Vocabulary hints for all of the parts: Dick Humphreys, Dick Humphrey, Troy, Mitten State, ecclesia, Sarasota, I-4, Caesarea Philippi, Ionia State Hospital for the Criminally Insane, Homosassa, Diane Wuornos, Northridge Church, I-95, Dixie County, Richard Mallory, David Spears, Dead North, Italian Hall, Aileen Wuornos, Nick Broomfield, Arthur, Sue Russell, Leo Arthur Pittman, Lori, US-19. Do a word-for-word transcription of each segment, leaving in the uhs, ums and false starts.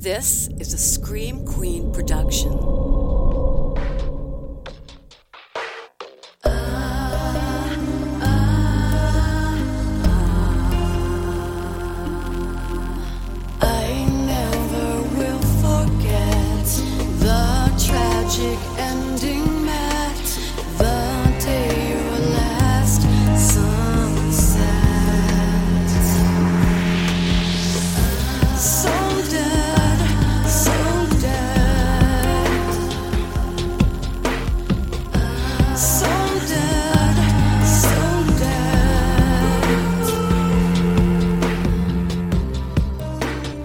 This is a Scream Queen production. Uh, uh, uh, I never will forget the tragic ending.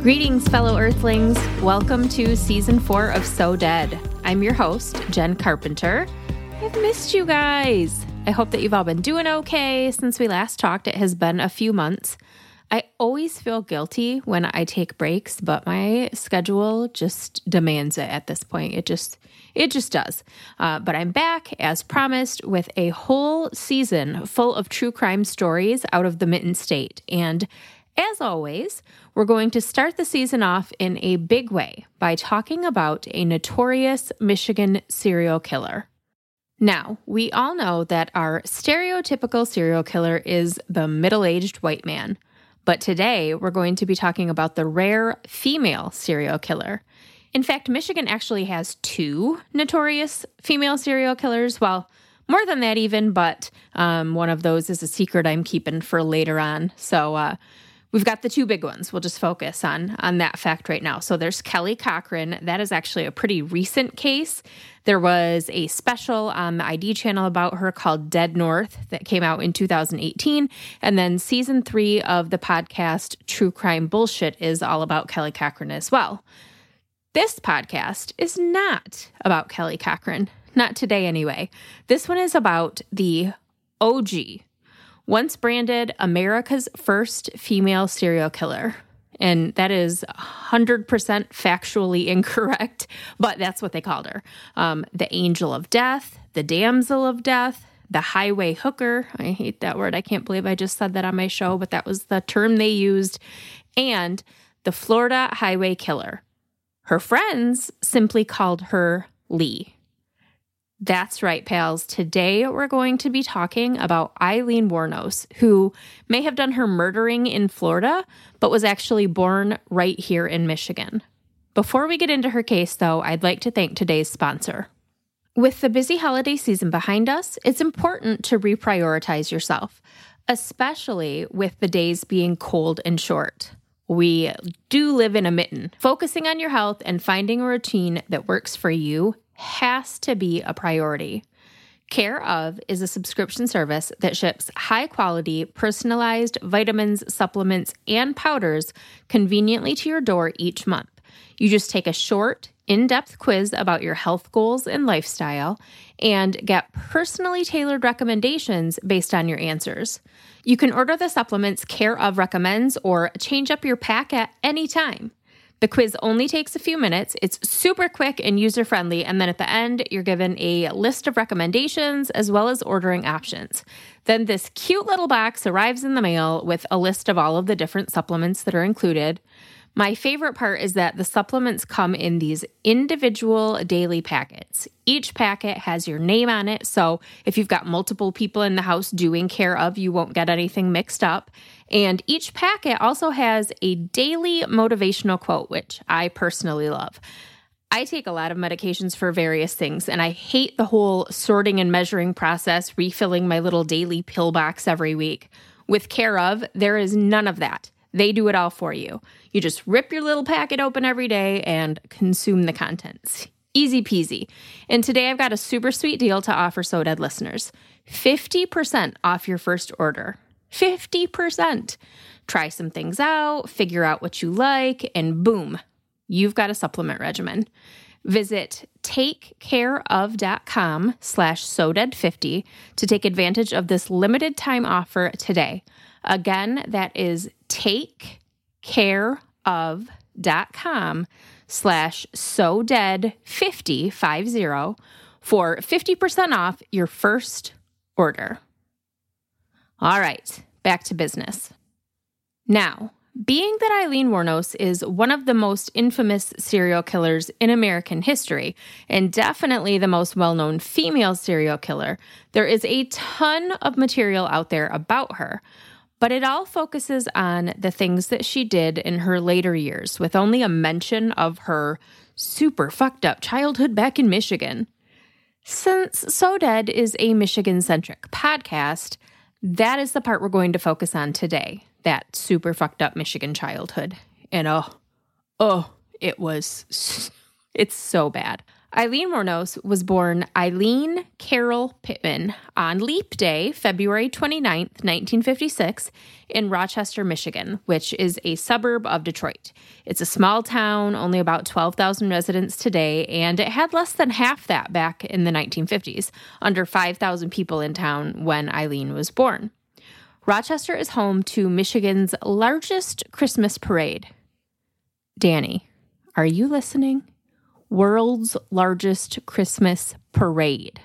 Greetings, fellow Earthlings. Welcome to Season four of So Dead. I'm your host, Jen Carpenter. I've missed you guys. I hope that you've all been doing okay. Since we last talked, it has been a few months. I always feel guilty when I take breaks, but my schedule just demands it at this point. It just it just does. Uh, but I'm back, as promised, with a whole season full of true crime stories out of the Mitten State. And as always, we're going to start the season off in a big way by talking about a notorious Michigan serial killer. Now, we all know that our stereotypical serial killer is the middle-aged white man, but today we're going to be talking about the rare female serial killer. In fact, Michigan actually has two notorious female serial killers. Well, more than that even, but um, one of those is a secret I'm keeping for later on, so uh we've got the two big ones. We'll just focus on, on that fact right now. So there's Kelly Cochran. That is actually a pretty recent case. There was a special on the I D channel about her called Dead North that came out in two thousand eighteen. And then season three of the podcast True Crime Bullshit is all about Kelly Cochran as well. This podcast is not about Kelly Cochran. Not today anyway. This one is about the O G, once branded America's first female serial killer. And that is one hundred percent factually incorrect, but that's what they called her. Um, the Angel of Death, the Damsel of Death, the Highway Hooker. I hate that word. I can't believe I just said that on my show, but that was the term they used. And the Florida Highway Killer. Her friends simply called her Lee. That's right, pals. Today, we're going to be talking about Aileen Wuornos, who may have done her murdering in Florida, but was actually born right here in Michigan. Before we get into her case, though, I'd like to thank today's sponsor. With the busy holiday season behind us, it's important to reprioritize yourself, especially with the days being cold and short. We do live in a mitten. Focusing on your health and finding a routine that works for you has to be a priority. Care of is a subscription service that ships high-quality, personalized vitamins, supplements, and powders conveniently to your door each month. You just take a short, in-depth quiz about your health goals and lifestyle and get personally tailored recommendations based on your answers. You can order the supplements Care of recommends or change up your pack at any time. The quiz only takes a few minutes, it's super quick and user-friendly, and then at the end, you're given a list of recommendations as well as ordering options. Then this cute little box arrives in the mail with a list of all of the different supplements that are included. My favorite part is that the supplements come in these individual daily packets. Each packet has your name on it, so if you've got multiple people in the house doing Care of, you won't get anything mixed up. And each packet also has a daily motivational quote, which I personally love. I take a lot of medications for various things, and I hate the whole sorting and measuring process, refilling my little daily pill box every week. With Care of, there is none of that. They do it all for you. You just rip your little packet open every day and consume the contents. Easy peasy. And today I've got a super sweet deal to offer So Dead listeners. fifty percent off your first order. fifty percent. Try some things out, figure out what you like, and boom, you've got a supplement regimen. Visit takecareof.com slash SoDead50 to take advantage of this limited time offer today. Again, that is takecareof.com slash SoDead50 for fifty percent off your first order. All right, back to business. Now, Being that Aileen Wuornos is one of the most infamous serial killers in American history, and definitely the most well-known female serial killer, there is a ton of material out there about her. But it all focuses on the things that she did in her later years, with only a mention of her super fucked up childhood back in Michigan. Since So Dead is a Michigan-centric podcast, that is the part we're going to focus on today. That super fucked up Michigan childhood. And oh, oh, it was, it's so bad. Aileen Wuornos was born Aileen Carol Pittman on Leap Day, February twenty-ninth, nineteen fifty-six, in Rochester, Michigan, which is a suburb of Detroit. It's a small town, only about twelve thousand residents today, and it had less than half that back in the nineteen fifties, under five thousand people in town when Aileen was born. Rochester is home to Michigan's largest Christmas parade. Danny, are you listening? World's largest Christmas parade.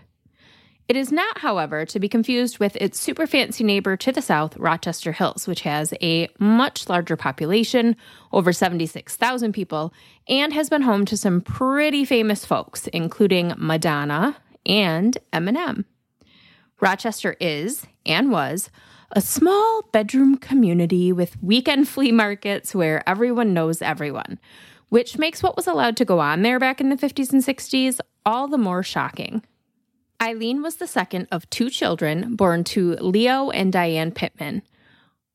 It is not, however, to be confused with its super fancy neighbor to the south, Rochester Hills, which has a much larger population, over seventy-six thousand people, and has been home to some pretty famous folks, including Madonna and Eminem. Rochester is, and was, a small bedroom community with weekend flea markets where everyone knows everyone, which makes what was allowed to go on there back in the fifties and sixties all the more shocking. Aileen was the second of two children born to Leo and Diane Pittman,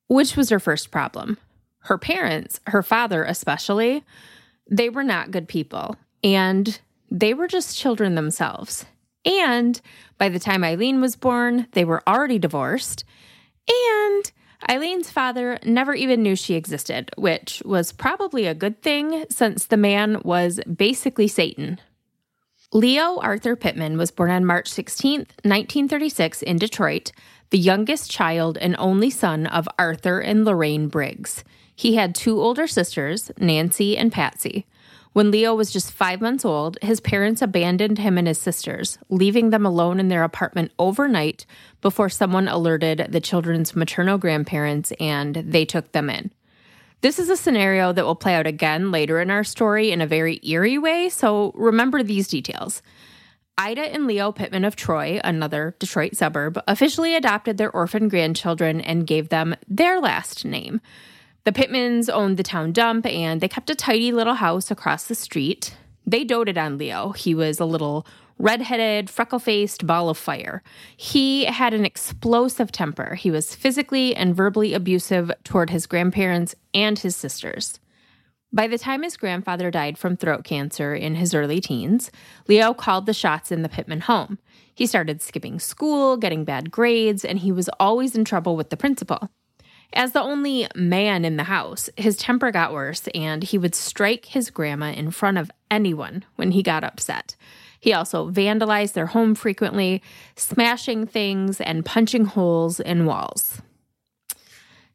which was her first problem. Her parents, her father especially, they were not good people, and they were just children themselves. And by the time Aileen was born, they were already divorced. And Aileen's father never even knew she existed, which was probably a good thing since the man was basically Satan. Leo Arthur Pittman was born on March sixteenth, nineteen thirty-six in Detroit, the youngest child and only son of Arthur and Lorraine Briggs. He had two older sisters, Nancy and Patsy. When Leo was just five months old, his parents abandoned him and his sisters, leaving them alone in their apartment overnight before someone alerted the children's maternal grandparents and they took them in. This is a scenario that will play out again later in our story in a very eerie way, so remember these details. Ida and Leo Pittman of Troy, another Detroit suburb, officially adopted their orphan grandchildren and gave them their last name. The Pittmans owned the town dump, and they kept a tidy little house across the street. They doted on Leo. He was a little redheaded, freckle-faced ball of fire. He had an explosive temper. He was physically and verbally abusive toward his grandparents and his sisters. By the time his grandfather died from throat cancer in his early teens, Leo called the shots in the Pittman home. He started skipping school, getting bad grades, and he was always in trouble with the principal. As the only man in the house, his temper got worse, and he would strike his grandma in front of anyone when he got upset. He also vandalized their home frequently, smashing things and punching holes in walls.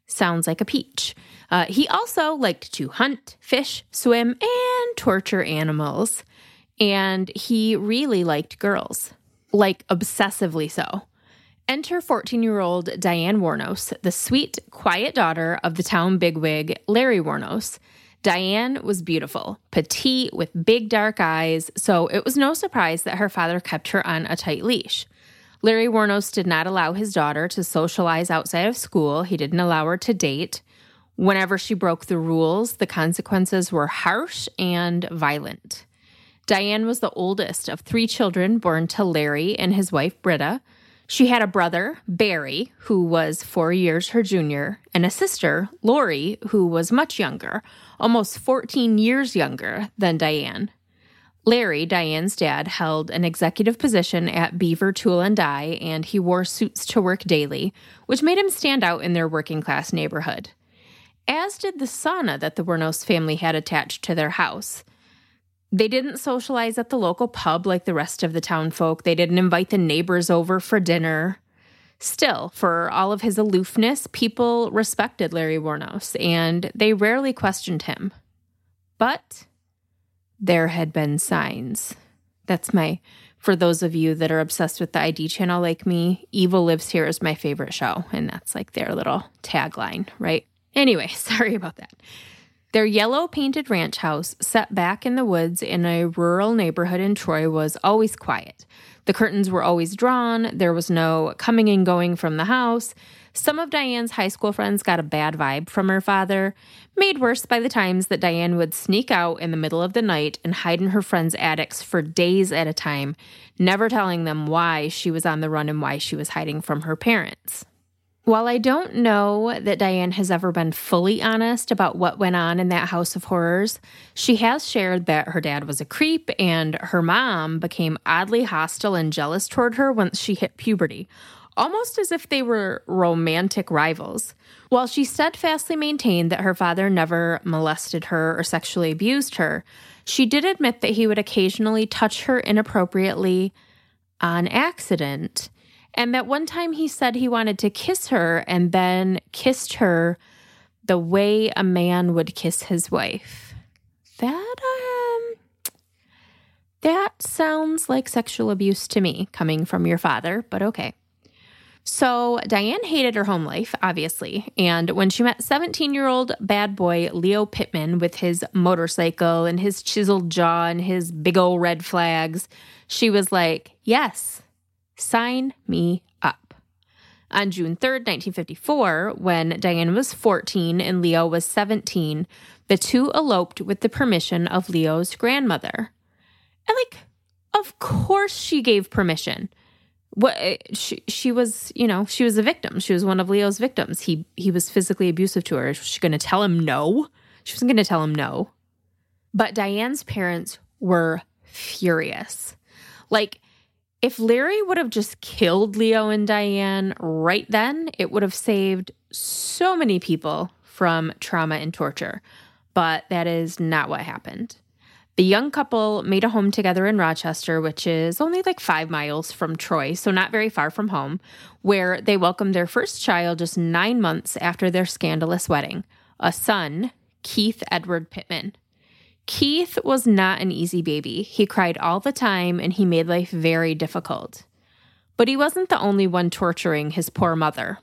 Sounds like a peach. Uh, he also liked to hunt, fish, swim, and torture animals. And he really liked girls. Like, obsessively so. Enter fourteen-year-old Diane Wuornos, the sweet, quiet daughter of the town bigwig, Larry Wuornos. Diane was beautiful, petite, with big dark eyes, so it was no surprise that her father kept her on a tight leash. Larry Wuornos did not allow his daughter to socialize outside of school. He didn't allow her to date. Whenever she broke the rules, the consequences were harsh and violent. Diane was the oldest of three children born to Larry and his wife, Britta. She had a brother, Barry, who was four years her junior, and a sister, Lori, who was much younger, almost fourteen years younger than Diane. Larry, Diane's dad, held an executive position at Beaver Tool and Die, and he wore suits to work daily, which made him stand out in their working-class neighborhood. As did the sauna that the Wuornos family had attached to their house. They didn't socialize at the local pub like the rest of the town folk. They didn't invite the neighbors over for dinner. Still, for all of his aloofness, people respected Larry Wuornos, and they rarely questioned him. But there had been signs. That's my, for those of you that are obsessed with the I D channel like me, Evil Lives Here is my favorite show, and that's like their little tagline, right? Anyway, sorry about that. Their yellow painted ranch house, set back in the woods in a rural neighborhood in Troy, was always quiet. The curtains were always drawn. There was no coming and going from the house. Some of Diane's high school friends got a bad vibe from her father, made worse by the times that Diane would sneak out in the middle of the night and hide in her friends' attics for days at a time, never telling them why she was on the run and why she was hiding from her parents. While I don't know that Diane has ever been fully honest about what went on in that house of horrors, she has shared that her dad was a creep and her mom became oddly hostile and jealous toward her once she hit puberty, almost as if they were romantic rivals. While she steadfastly maintained that her father never molested her or sexually abused her, she did admit that he would occasionally touch her inappropriately on accident. And that one time he said he wanted to kiss her and then kissed her the way a man would kiss his wife. That, um, that sounds like sexual abuse to me, coming from your father, but okay. So Diane hated her home life, obviously, and when she met seventeen-year-old bad boy Leo Pittman with his motorcycle and his chiseled jaw and his big old red flags, she was like, yes, sign me up. On June third, nineteen fifty-four, when Diane was fourteen and Leo was seventeen, the two eloped with the permission of Leo's grandmother. And, like, of course she gave permission. What she, she was, you know, she was a victim. She was one of Leo's victims. He he was physically abusive to her. Was she going to tell him no? She wasn't going to tell him no. But Diane's parents were furious. Like, if Larry would have just killed Leo and Diane right then, it would have saved so many people from trauma and torture. But that is not what happened. The young couple made a home together in Rochester, which is only like five miles from Troy, so not very far from home, where they welcomed their first child just nine months after their scandalous wedding, a son, Keith Edward Pittman. Keith was not an easy baby. He cried all the time, and he made life very difficult. But he wasn't the only one torturing his poor mother.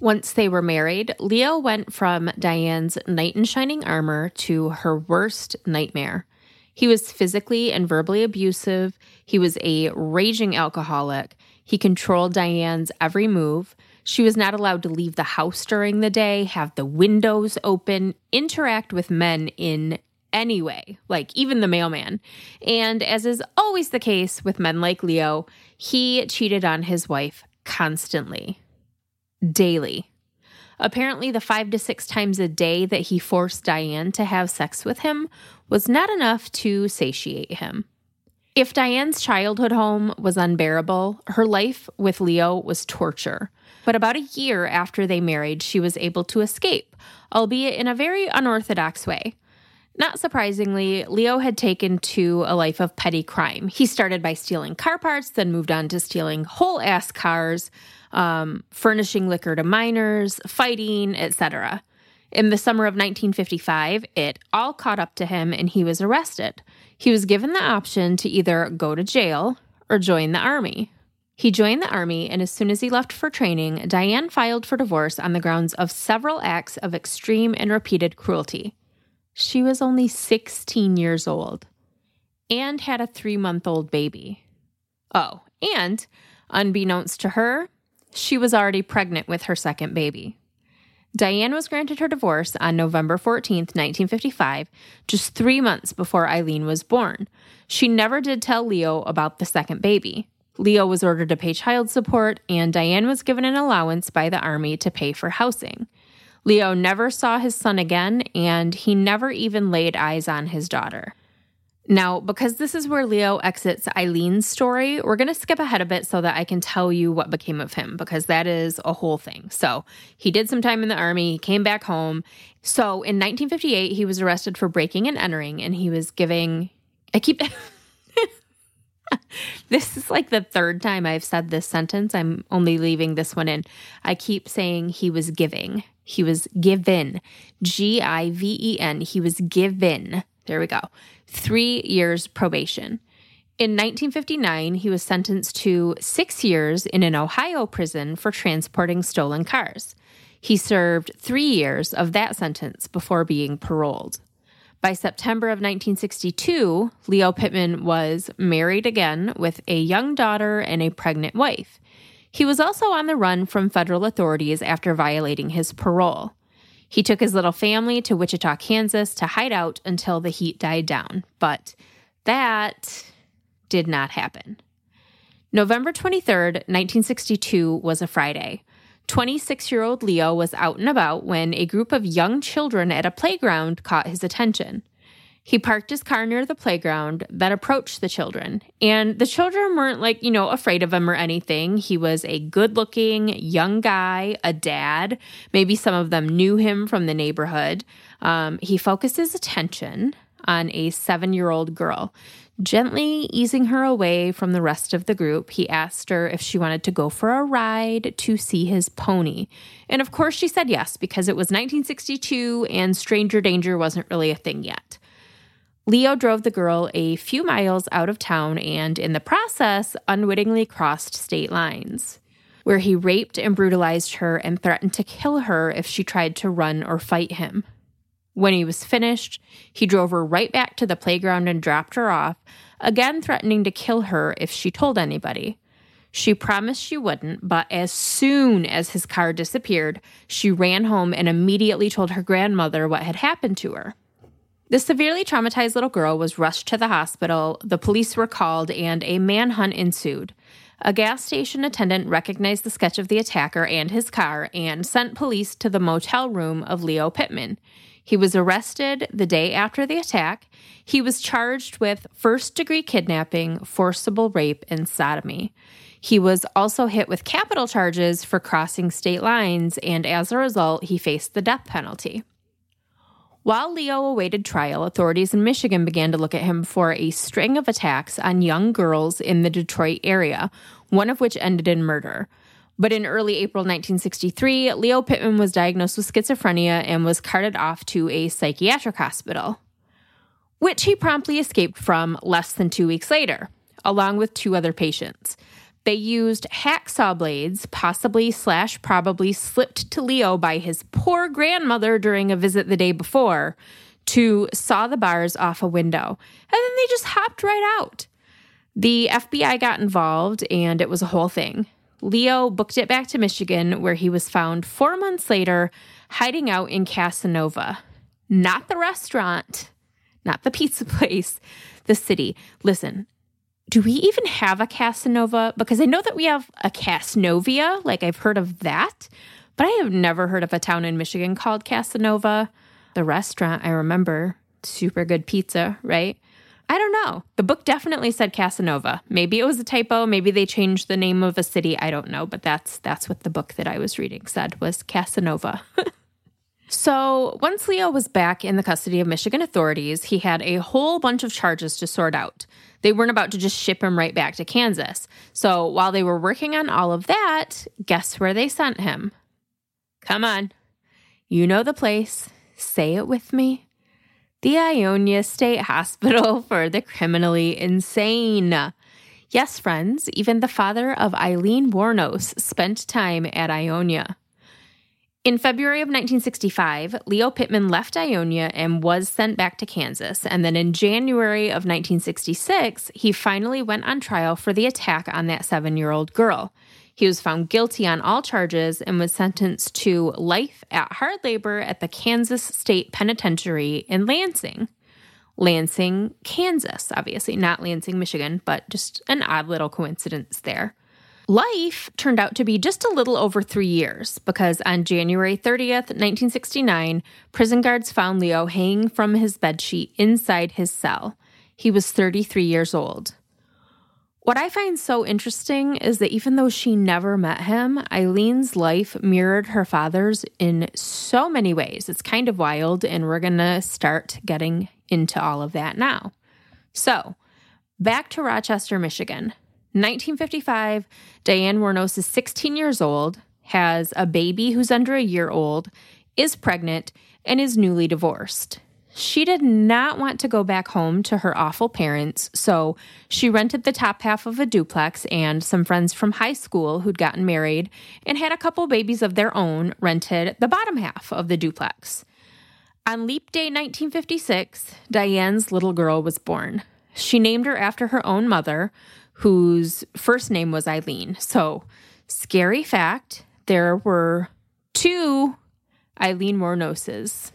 Once they were married, Leo went from Diane's knight in shining armor to her worst nightmare. He was physically and verbally abusive. He was a raging alcoholic. He controlled Diane's every move. She was not allowed to leave the house during the day, have the windows open, interact with men in anyway, like even the mailman. And as is always the case with men like Leo, he cheated on his wife constantly, daily. Apparently, the five to six times a day that he forced Diane to have sex with him was not enough to satiate him. If Diane's childhood home was unbearable, her life with Leo was torture. But about a year after they married, she was able to escape, albeit in a very unorthodox way. Not surprisingly, Leo had taken to a life of petty crime. He started by stealing car parts, then moved on to stealing whole-ass cars, um, furnishing liquor to minors, fighting, et cetera. In the summer of nineteen fifty-five, it all caught up to him, and he was arrested. He was given the option to either go to jail or join the army. He joined the army, and as soon as he left for training, Diane filed for divorce on the grounds of several acts of extreme and repeated cruelty. She was only sixteen years old and had a three-month-old baby. Oh, and unbeknownst to her, she was already pregnant with her second baby. Diane was granted her divorce on November fourteenth, nineteen fifty-five, just three months before Aileen was born. She never did tell Leo about the second baby. Leo was ordered to pay child support, and Diane was given an allowance by the Army to pay for housing. Leo never saw his son again, and he never even laid eyes on his daughter. Now, because this is where Leo exits Eileen's story, we're going to skip ahead a bit so that I can tell you what became of him, because that is a whole thing. So he did some time in the Army, he came back home. So in nineteen fifty-eight, he was arrested for breaking and entering, and he was giving... I keep... This is like the third time I've said this sentence. I'm only leaving this one in. I keep saying he was giving. He was given. G I V E N. He was given. There we go. Three years probation. In nineteen fifty-nine, he was sentenced to six years in an Ohio prison for transporting stolen cars. He served three years of that sentence before being paroled. By September of nineteen sixty-two, Leo Pittman was married again with a young daughter and a pregnant wife. He was also on the run from federal authorities after violating his parole. He took his little family to Wichita, Kansas to hide out until the heat died down, but that did not happen. November twenty-third, nineteen sixty-two was a Friday. twenty-six-year-old Leo was out and about when a group of young children at a playground caught his attention. He parked his car near the playground, then approached the children. And the children weren't, like, you know, afraid of him or anything. He was a good-looking young guy, a dad. Maybe some of them knew him from the neighborhood. Um, he focused his attention on a seven-year-old girl. Gently easing her away from the rest of the group, he asked her if she wanted to go for a ride to see his pony. And of course she said yes, because it was nineteen sixty-two and stranger danger wasn't really a thing yet. Leo drove the girl a few miles out of town and, in the process, unwittingly crossed state lines, where he raped and brutalized her and threatened to kill her if she tried to run or fight him. When he was finished, he drove her right back to the playground and dropped her off, again threatening to kill her if she told anybody. She promised she wouldn't, but as soon as his car disappeared, she ran home and immediately told her grandmother what had happened to her. The severely traumatized little girl was rushed to the hospital, the police were called, and a manhunt ensued. A gas station attendant recognized the sketch of the attacker and his car and sent police to the motel room of Leo Pittman. He was arrested the day after the attack. He was charged with first-degree kidnapping, forcible rape, and sodomy. He was also hit with capital charges for crossing state lines, and as a result, he faced the death penalty. While Leo awaited trial, authorities in Michigan began to look at him for a string of attacks on young girls in the Detroit area, one of which ended in murder. But in early April nineteen sixty-three, Leo Pittman was diagnosed with schizophrenia and was carted off to a psychiatric hospital, which he promptly escaped from less than two weeks later, along with two other patients. They used hacksaw blades, possibly slash probably slipped to Leo by his poor grandmother during a visit the day before, to saw the bars off a window. And then they just hopped right out. The F B I got involved, and it was a whole thing. Leo booked it back to Michigan, where he was found four months later hiding out in Casanova. Not the restaurant, not the pizza place, the city. Listen, do we even have a Casanova? Because I know that we have a Casanovia, like I've heard of that, but I have never heard of a town in Michigan called Casanova. The restaurant, I remember, super good pizza, right? I don't know. The book definitely said Casanova. Maybe it was a typo. Maybe they changed the name of a city. I don't know. But that's that's what the book that I was reading said, was Casanova. So once Leo was back in the custody of Michigan authorities, he had a whole bunch of charges to sort out. They weren't about to just ship him right back to Kansas. So while they were working on all of that, guess where they sent him? Come on. You know the place. Say it with me. The Ionia State Hospital for the Criminally Insane. Yes, friends, even the father of Aileen Wuornos spent time at Ionia. In February of nineteen sixty-five, Leo Pittman left Ionia and was sent back to Kansas, and then in January of nineteen sixty-six, he finally went on trial for the attack on that seven-year-old girl. He was found guilty on all charges and was sentenced to life at hard labor at the Kansas State Penitentiary in Lansing. Lansing, Kansas, obviously, not Lansing, Michigan, but just an odd little coincidence there. Life turned out to be just a little over three years because on January thirtieth, nineteen sixty-nine, prison guards found Leo hanging from his bedsheet inside his cell. He was thirty-three years old. What I find so interesting is that even though she never met him, Eileen's life mirrored her father's in so many ways. It's kind of wild, and we're going to start getting into all of that now. So, back to Rochester, Michigan. nineteen fifty-five, Diane Wuornos is sixteen years old, has a baby who's under a year old, is pregnant, and is newly divorced. She did not want to go back home to her awful parents, so she rented the top half of a duplex, and some friends from high school who'd gotten married and had a couple babies of their own rented the bottom half of the duplex. On Leap Day nineteen fifty-six, Diane's little girl was born. She named her after her own mother, whose first name was Aileen. So, scary fact, there were two Aileen Wuornoses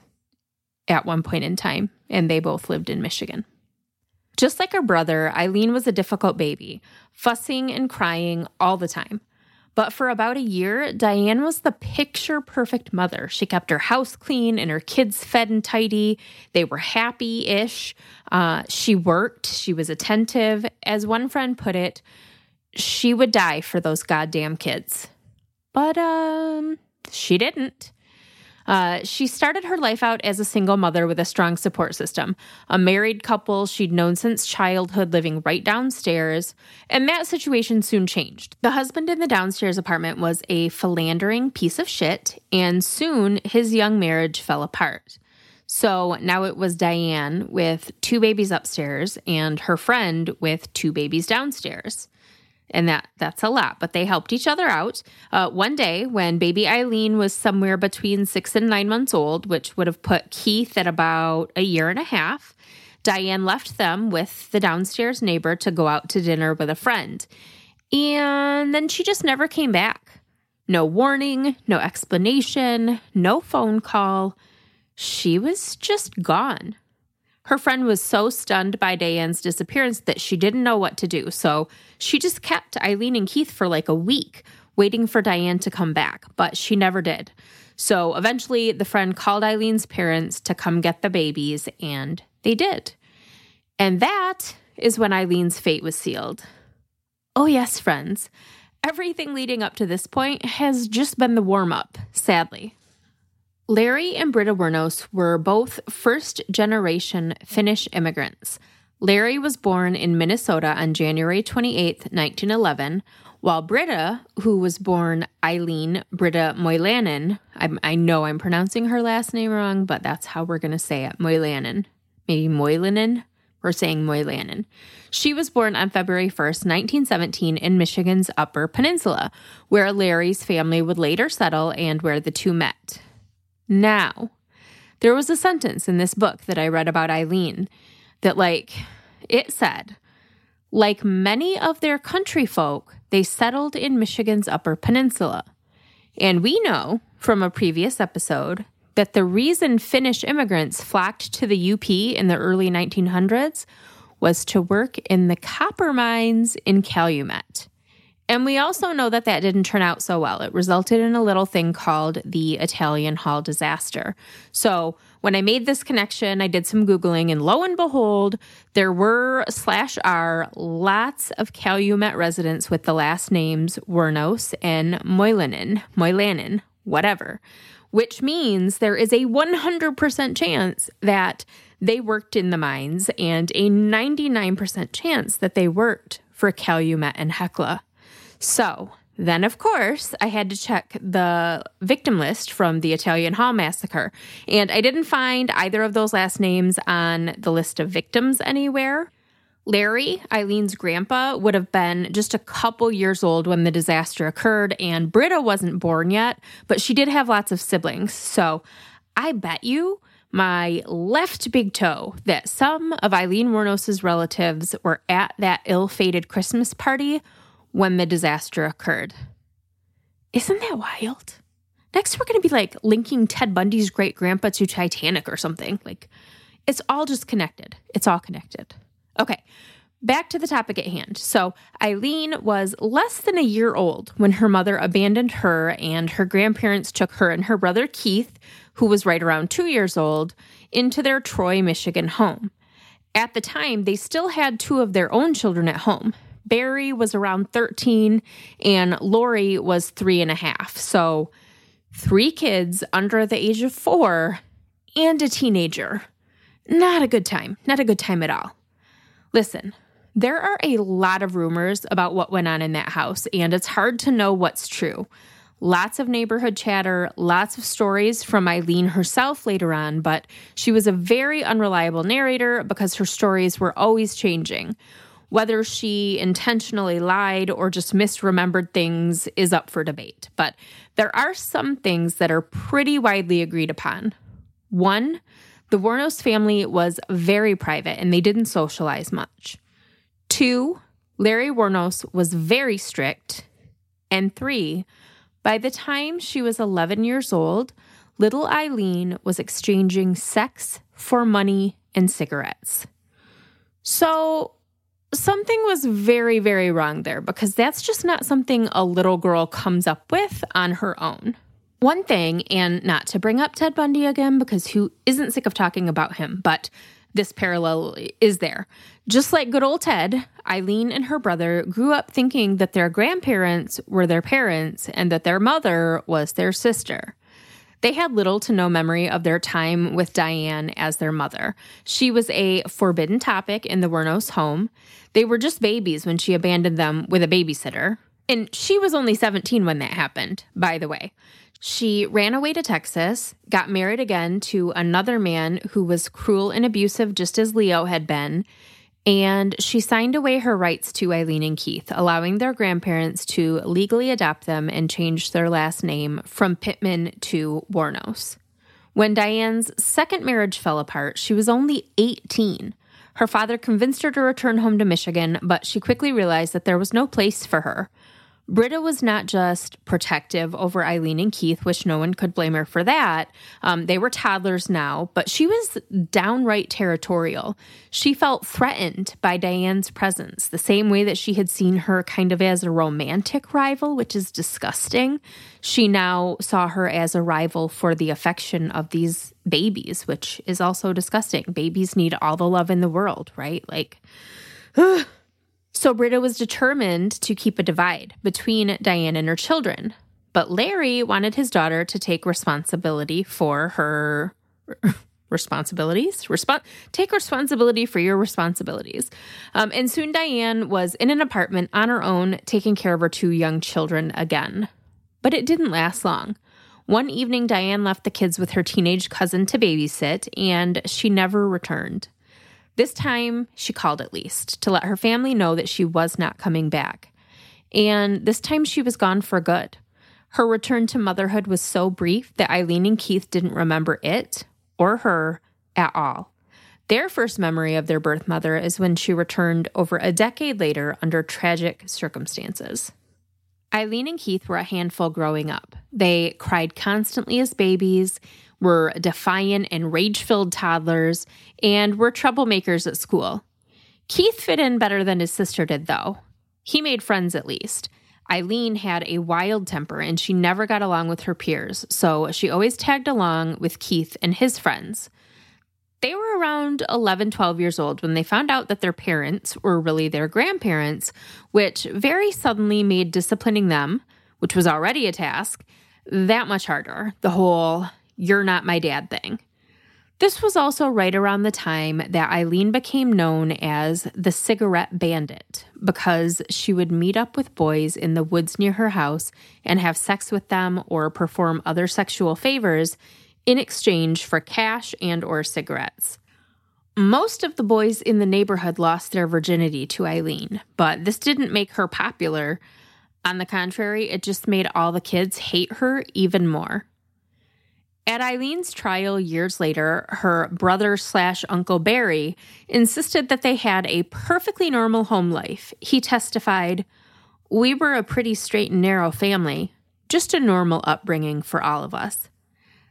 at one point in time, and they both lived in Michigan. Just like her brother, Aileen was a difficult baby, fussing and crying all the time. But for about a year, Diane was the picture-perfect mother. She kept her house clean and her kids fed and tidy. They were happy-ish. Uh, she worked. She was attentive. As one friend put it, she would die for those goddamn kids. But um, she didn't. Uh, she started her life out as a single mother with a strong support system, a married couple she'd known since childhood living right downstairs, and that situation soon changed. The husband in the downstairs apartment was a philandering piece of shit, and soon his young marriage fell apart. So now it was Diane with two babies upstairs and her friend with two babies downstairs. And that that's a lot, but they helped each other out. Uh, one day, when baby Aileen was somewhere between six and nine months old, which would have put Keith at about a year and a half, Diane left them with the downstairs neighbor to go out to dinner with a friend. And then she just never came back. No warning, no explanation, no phone call. She was just gone. Her friend was so stunned by Diane's disappearance that she didn't know what to do, so she just kept Aileen and Keith for like a week, waiting for Diane to come back, but she never did. So eventually, the friend called Eileen's parents to come get the babies, and they did. And that is when Eileen's fate was sealed. Oh yes, friends, everything leading up to this point has just been the warm-up, sadly. Larry and Britta Wuornos were both first-generation Finnish immigrants. Larry was born in Minnesota on January twenty-eighth, nineteen eleven, while Britta, who was born Aileen Britta Moilanen, I, I know I'm pronouncing her last name wrong, but that's how we're going to say it, Moilanen. Maybe Moilanen? We're saying Moilanen. She was born on February first, nineteen seventeen, in Michigan's Upper Peninsula, where Larry's family would later settle and where the two met. Now, there was a sentence in this book that I read about Aileen that, like, it said, like many of their country folk, they settled in Michigan's Upper Peninsula. And we know from a previous episode that the reason Finnish immigrants flocked to the U P in the early nineteen hundreds was to work in the copper mines in Calumet. And we also know that that didn't turn out so well. It resulted in a little thing called the Italian Hall disaster. So when I made this connection, I did some Googling, and lo and behold, there were slash are lots of Calumet residents with the last names Wuornos and Moilanen, Moilanen, whatever, which means there is a one hundred percent chance that they worked in the mines and a ninety-nine percent chance that they worked for Calumet and Hecla. So then, of course, I had to check the victim list from the Italian Hall massacre, and I didn't find either of those last names on the list of victims anywhere. Larry, Eileen's grandpa, would have been just a couple years old when the disaster occurred, and Britta wasn't born yet, but she did have lots of siblings. So I bet you my left big toe that some of Aileen Wuornos' relatives were at that ill-fated Christmas party when the disaster occurred. Isn't that wild? Next, we're going to be like linking Ted Bundy's great-grandpa to Titanic or something. Like, it's all just connected. It's all connected. Okay, back to the topic at hand. So Aileen was less than a year old when her mother abandoned her, and her grandparents took her and her brother Keith, who was right around two years old, into their Troy, Michigan home. At the time, they still had two of their own children at home. Barry was around thirteen, and Lori was three and a half. So three kids under the age of four and a teenager. Not a good time. Not a good time at all. Listen, there are a lot of rumors about what went on in that house, and it's hard to know what's true. Lots of neighborhood chatter, lots of stories from Aileen herself later on, but she was a very unreliable narrator because her stories were always changing. Whether she intentionally lied or just misremembered things is up for debate, but there are some things that are pretty widely agreed upon. One, the Wuornos family was very private and they didn't socialize much. Two, Larry Wuornos was very strict. And three, by the time she was eleven years old, little Aileen was exchanging sex for money and cigarettes. So something was very, very wrong there because that's just not something a little girl comes up with on her own. One thing, and not to bring up Ted Bundy again because who isn't sick of talking about him, but this parallel is there. Just like good old Ted, Aileen and her brother grew up thinking that their grandparents were their parents and that their mother was their sister. They had little to no memory of their time with Diane as their mother. She was a forbidden topic in the Wuornos home. They were just babies when she abandoned them with a babysitter. And she was only seventeen when that happened, by the way. She ran away to Texas, got married again to another man who was cruel and abusive just as Leo had been, and she signed away her rights to Aileen and Keith, allowing their grandparents to legally adopt them and change their last name from Pittman to Wuornos. When Diane's second marriage fell apart, she was only eighteen. Her father convinced her to return home to Michigan, but she quickly realized that there was no place for her. Britta was not just protective over Aileen and Keith, which no one could blame her for that. Um, they were toddlers now, but she was downright territorial. She felt threatened by Diane's presence, the same way that she had seen her kind of as a romantic rival, which is disgusting. She now saw her as a rival for the affection of these babies, which is also disgusting. Babies need all the love in the world, right? Like, ugh. So Britta was determined to keep a divide between Diane and her children. But Larry wanted his daughter to take responsibility for her responsibilities? Respon- take responsibility for your responsibilities. Um, and soon Diane was in an apartment on her own, taking care of her two young children again. But it didn't last long. One evening, Diane left the kids with her teenage cousin to babysit, and she never returned. This time, she called at least, to let her family know that she was not coming back. And this time, she was gone for good. Her return to motherhood was so brief that Aileen and Keith didn't remember it or her at all. Their first memory of their birth mother is when she returned over a decade later under tragic circumstances. Aileen and Keith were a handful growing up. They cried constantly as babies, were defiant and rage-filled toddlers, and were troublemakers at school. Keith fit in better than his sister did, though. He made friends, at least. Aileen had a wild temper, and she never got along with her peers, so she always tagged along with Keith and his friends. They were around eleven, twelve years old when they found out that their parents were really their grandparents, which very suddenly made disciplining them, which was already a task, that much harder. The whole "you're not my dad" thing. This was also right around the time that Aileen became known as the cigarette bandit because she would meet up with boys in the woods near her house and have sex with them or perform other sexual favors in exchange for cash and or cigarettes. Most of the boys in the neighborhood lost their virginity to Aileen, but this didn't make her popular. On the contrary, it just made all the kids hate her even more. At Eileen's trial years later, her brother slash Uncle Barry insisted that they had a perfectly normal home life. He testified, "We were a pretty straight and narrow family, just a normal upbringing for all of us."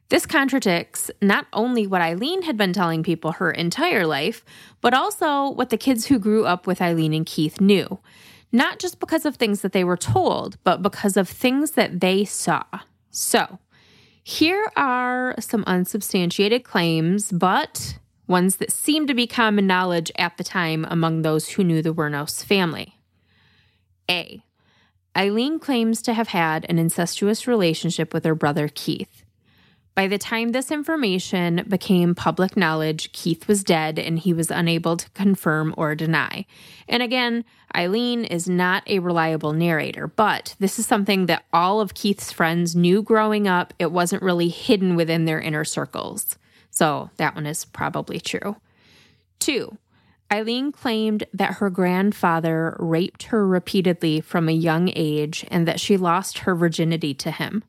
This contradicts not only what Aileen had been telling people her entire life, but also what the kids who grew up with Aileen and Keith knew, not just because of things that they were told, but because of things that they saw. So, here are some unsubstantiated claims, but ones that seemed to be common knowledge at the time among those who knew the Wuornos family. A. Aileen claims to have had an incestuous relationship with her brother Keith. By the time this information became public knowledge, Keith was dead and he was unable to confirm or deny. And again, Aileen is not a reliable narrator, but this is something that all of Keith's friends knew growing up. It wasn't really hidden within their inner circles. So that one is probably true. Two, Aileen claimed that her grandfather raped her repeatedly from a young age and that she lost her virginity to him.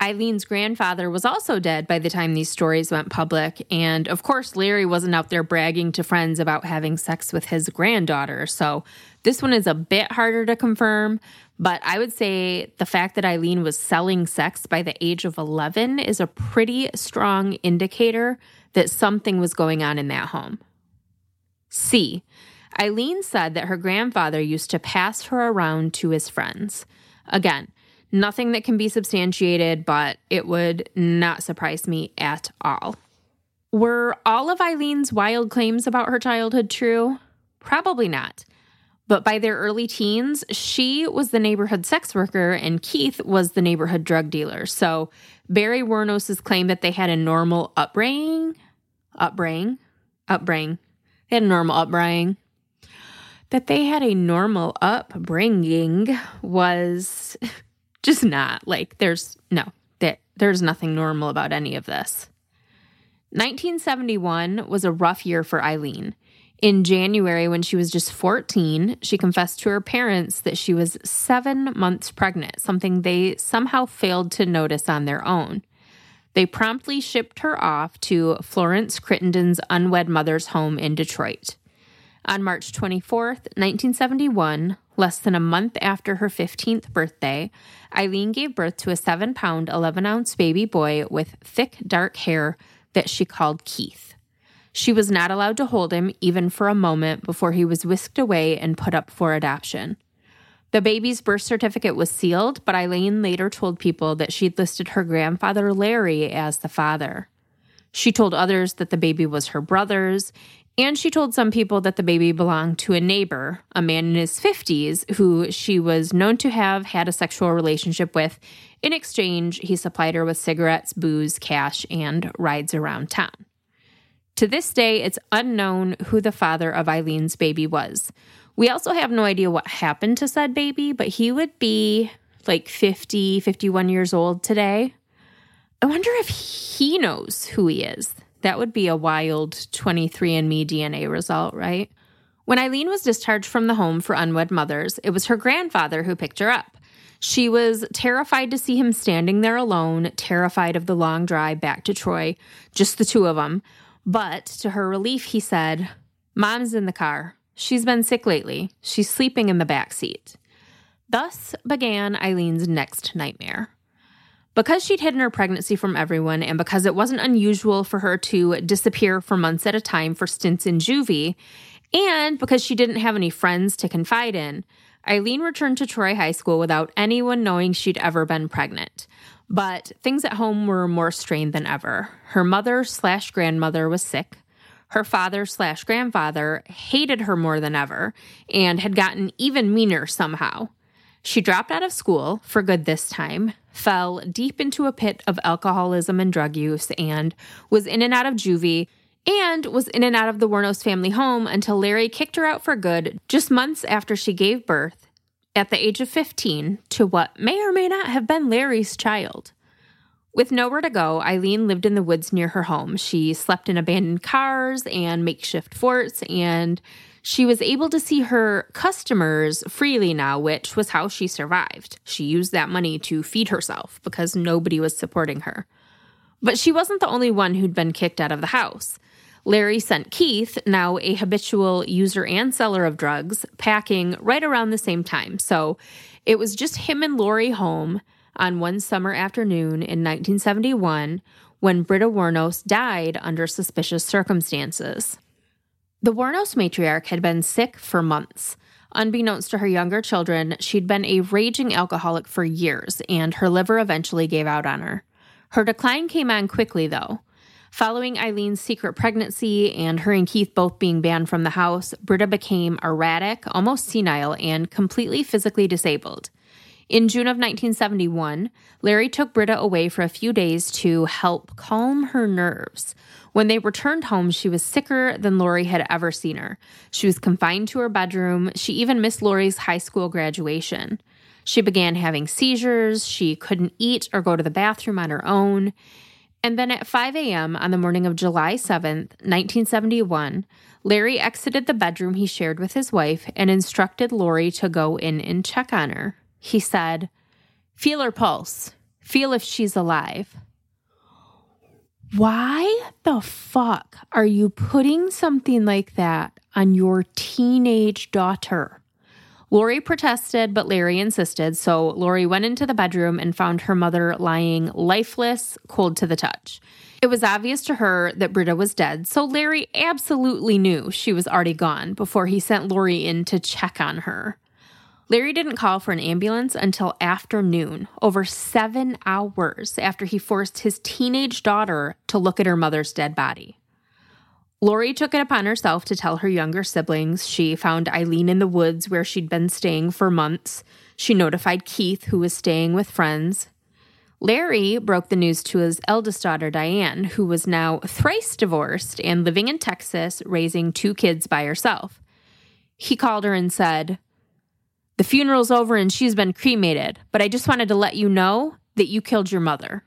Eileen's grandfather was also dead by the time these stories went public, and of course Larry wasn't out there bragging to friends about having sex with his granddaughter, so this one is a bit harder to confirm, but I would say the fact that Aileen was selling sex by the age of eleven is a pretty strong indicator that something was going on in that home. C. Aileen said that her grandfather used to pass her around to his friends. Again, nothing that can be substantiated, but it would not surprise me at all. Were all of Eileen's wild claims about her childhood true? Probably not. But by their early teens, she was the neighborhood sex worker and Keith was the neighborhood drug dealer. So Barry Wuornos' claim that they had a normal upbringing, upbringing, upbringing, they had a normal upbringing, that they had a normal upbringing was... Just not. Like, there's no, that there's nothing normal about any of this. nineteen seventy-one was a rough year for Aileen. In January, when she was just fourteen, she confessed to her parents that she was seven months pregnant, something they somehow failed to notice on their own. They promptly shipped her off to Florence Crittenden's unwed mother's home in Detroit. On March twenty-fourth, nineteen seventy-one, less than a month after her fifteenth birthday, Aileen gave birth to a seven-pound, eleven-ounce baby boy with thick, dark hair that she called Keith. She was not allowed to hold him even for a moment before he was whisked away and put up for adoption. The baby's birth certificate was sealed, but Aileen later told people that she'd listed her grandfather Larry as the father. She told others that the baby was her brother's, and she told some people that the baby belonged to a neighbor, a man in his fifties, who she was known to have had a sexual relationship with. In exchange, he supplied her with cigarettes, booze, cash, and rides around town. To this day, it's unknown who the father of Eileen's baby was. We also have no idea what happened to said baby, but he would be like fifty, fifty-one years old today. I wonder if he knows who he is. That would be a wild twenty-three and me D N A result, right? When Aileen was discharged from the home for unwed mothers, it was her grandfather who picked her up. She was terrified to see him standing there alone, terrified of the long drive back to Troy, just the two of them. But to her relief, he said, "Mom's in the car. She's been sick lately. She's sleeping in the back seat." Thus began Eileen's next nightmare. Because she'd hidden her pregnancy from everyone and because it wasn't unusual for her to disappear for months at a time for stints in juvie, and because she didn't have any friends to confide in, Aileen returned to Troy High School without anyone knowing she'd ever been pregnant. But things at home were more strained than ever. Her mother slash grandmother was sick. Her father slash grandfather hated her more than ever and had gotten even meaner somehow. She dropped out of school, for good this time, fell deep into a pit of alcoholism and drug use, and was in and out of juvie, and was in and out of the Wuornos family home until Larry kicked her out for good just months after she gave birth, at the age of fifteen, to what may or may not have been Larry's child. With nowhere to go, Aileen lived in the woods near her home. She slept in abandoned cars and makeshift forts, and she was able to see her customers freely now, which was how she survived. She used that money to feed herself because nobody was supporting her. But she wasn't the only one who'd been kicked out of the house. Larry sent Keith, now a habitual user and seller of drugs, packing right around the same time. So it was just him and Lori home on one summer afternoon in nineteen seventy-one when Britta Wuornos died under suspicious circumstances. The Wuornos matriarch had been sick for months. Unbeknownst to her younger children, she'd been a raging alcoholic for years, and her liver eventually gave out on her. Her decline came on quickly, though. Following Eileen's secret pregnancy and her and Keith both being banned from the house, Britta became erratic, almost senile, and completely physically disabled. In June of nineteen seventy-one, Larry took Britta away for a few days to help calm her nerves. When they returned home, she was sicker than Lori had ever seen her. She was confined to her bedroom. She even missed Lori's high school graduation. She began having seizures. She couldn't eat or go to the bathroom on her own. And then at five a.m. on the morning of July seventh, nineteen seventy-one, Larry exited the bedroom he shared with his wife and instructed Lori to go in and check on her. He said, "Feel her pulse. Feel if she's alive." Why the fuck are you putting something like that on your teenage daughter? Lori protested, but Larry insisted, so Lori went into the bedroom and found her mother lying lifeless, cold to the touch. It was obvious to her that Britta was dead, so Larry absolutely knew she was already gone before he sent Lori in to check on her. Larry didn't call for an ambulance until after noon, over seven hours after he forced his teenage daughter to look at her mother's dead body. Lori took it upon herself to tell her younger siblings. She found Aileen in the woods where she'd been staying for months. She notified Keith, who was staying with friends. Larry broke the news to his eldest daughter, Diane, who was now thrice divorced and living in Texas, raising two kids by herself. He called her and said, "The funeral's over and she's been cremated, but I just wanted to let you know that you killed your mother."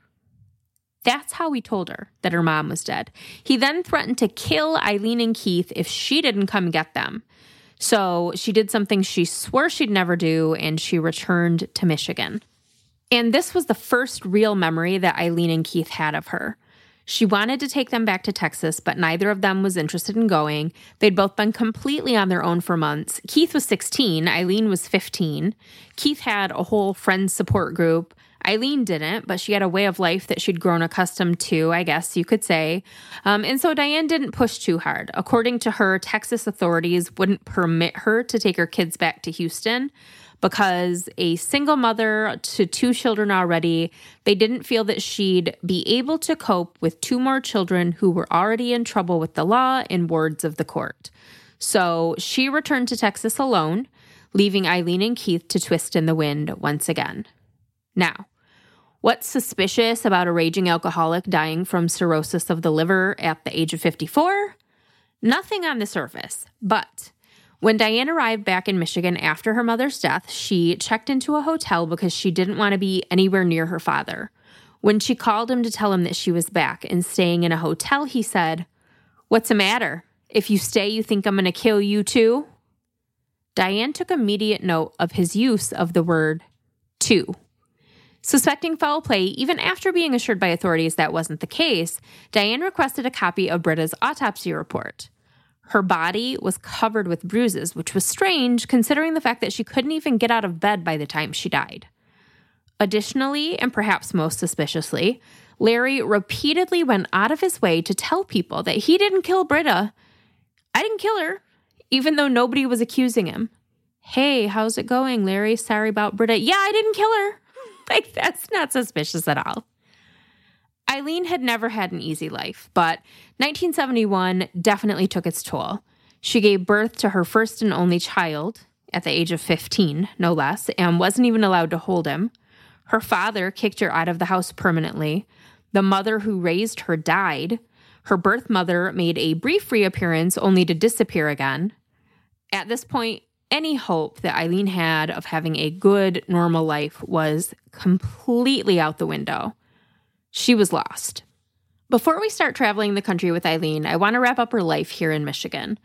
That's how he told her that her mom was dead. He then threatened to kill Aileen and Keith if she didn't come get them. So she did something she swore she'd never do, and she returned to Michigan. And this was the first real memory that Aileen and Keith had of her. She wanted to take them back to Texas, but neither of them was interested in going. They'd both been completely on their own for months. Keith was sixteen. Aileen was fifteen. Keith had a whole friend support group. Aileen didn't, but she had a way of life that she'd grown accustomed to, I guess you could say. Um, and so Diane didn't push too hard. According to her, Texas authorities wouldn't permit her to take her kids back to Houston because a single mother to two children already, they didn't feel that she'd be able to cope with two more children who were already in trouble with the law and wards of the court. So she returned to Texas alone, leaving Aileen and Keith to twist in the wind once again. Now, what's suspicious about a raging alcoholic dying from cirrhosis of the liver at the age of fifty-four? Nothing on the surface, but when Diane arrived back in Michigan after her mother's death, she checked into a hotel because she didn't want to be anywhere near her father. When she called him to tell him that she was back and staying in a hotel, he said, "What's the matter? If you stay, you think I'm going to kill you too?" Diane took immediate note of his use of the word "too." Suspecting foul play, even after being assured by authorities that wasn't the case, Diane requested a copy of Britta's autopsy report. Her body was covered with bruises, which was strange considering the fact that she couldn't even get out of bed by the time she died. Additionally, and perhaps most suspiciously, Larry repeatedly went out of his way to tell people that he didn't kill Britta. "I didn't kill her," even though nobody was accusing him. "Hey, how's it going, Larry? Sorry about Britta." "Yeah, I didn't kill her." Like, that's not suspicious at all. Aileen had never had an easy life, but nineteen seventy-one definitely took its toll. She gave birth to her first and only child at the age of fifteen, no less, and wasn't even allowed to hold him. Her father kicked her out of the house permanently. The mother who raised her died. Her birth mother made a brief reappearance only to disappear again. At this point, any hope that Aileen had of having a good, normal life was completely out the window. She was lost. Before we start traveling the country with Aileen, I want to wrap up her life here in Michigan.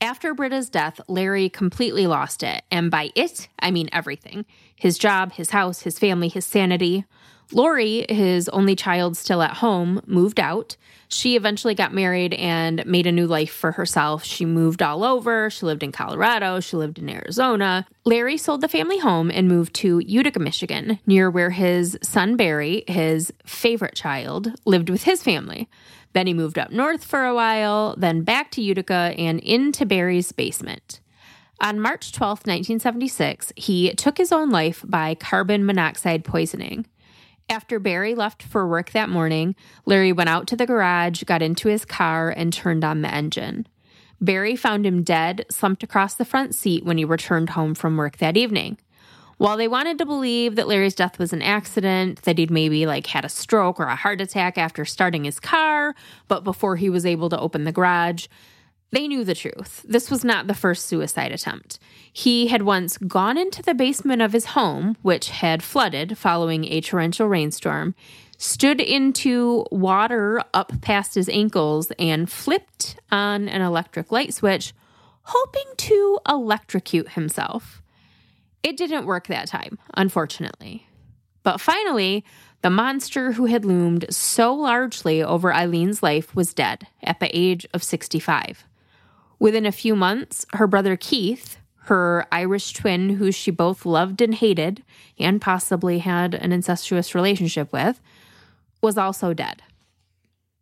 After Britta's death, Larry completely lost it, and by it, I mean everything. His job, his house, his family, his sanity. Lori, his only child still at home, moved out. She eventually got married and made a new life for herself. She moved all over. She lived in Colorado. She lived in Arizona. Larry sold the family home and moved to Utica, Michigan, near where his son Barry, his favorite child, lived with his family. Then he moved up north for a while, then back to Utica and into Barry's basement. On March twelfth, nineteen seventy-six, he took his own life by carbon monoxide poisoning. After Barry left for work that morning, Larry went out to the garage, got into his car, and turned on the engine. Barry found him dead, slumped across the front seat when he returned home from work that evening. While they wanted to believe that Larry's death was an accident, that he'd maybe like had a stroke or a heart attack after starting his car, but before he was able to open the garage, they knew the truth. This was not the first suicide attempt. He had once gone into the basement of his home, which had flooded following a torrential rainstorm, stood into water up past his ankles, and flipped on an electric light switch, hoping to electrocute himself. It didn't work that time, unfortunately. But finally, the monster who had loomed so largely over Eileen's life was dead at the age of sixty-five. Within a few months, her brother Keith, her Irish twin who she both loved and hated, and possibly had an incestuous relationship with, was also dead.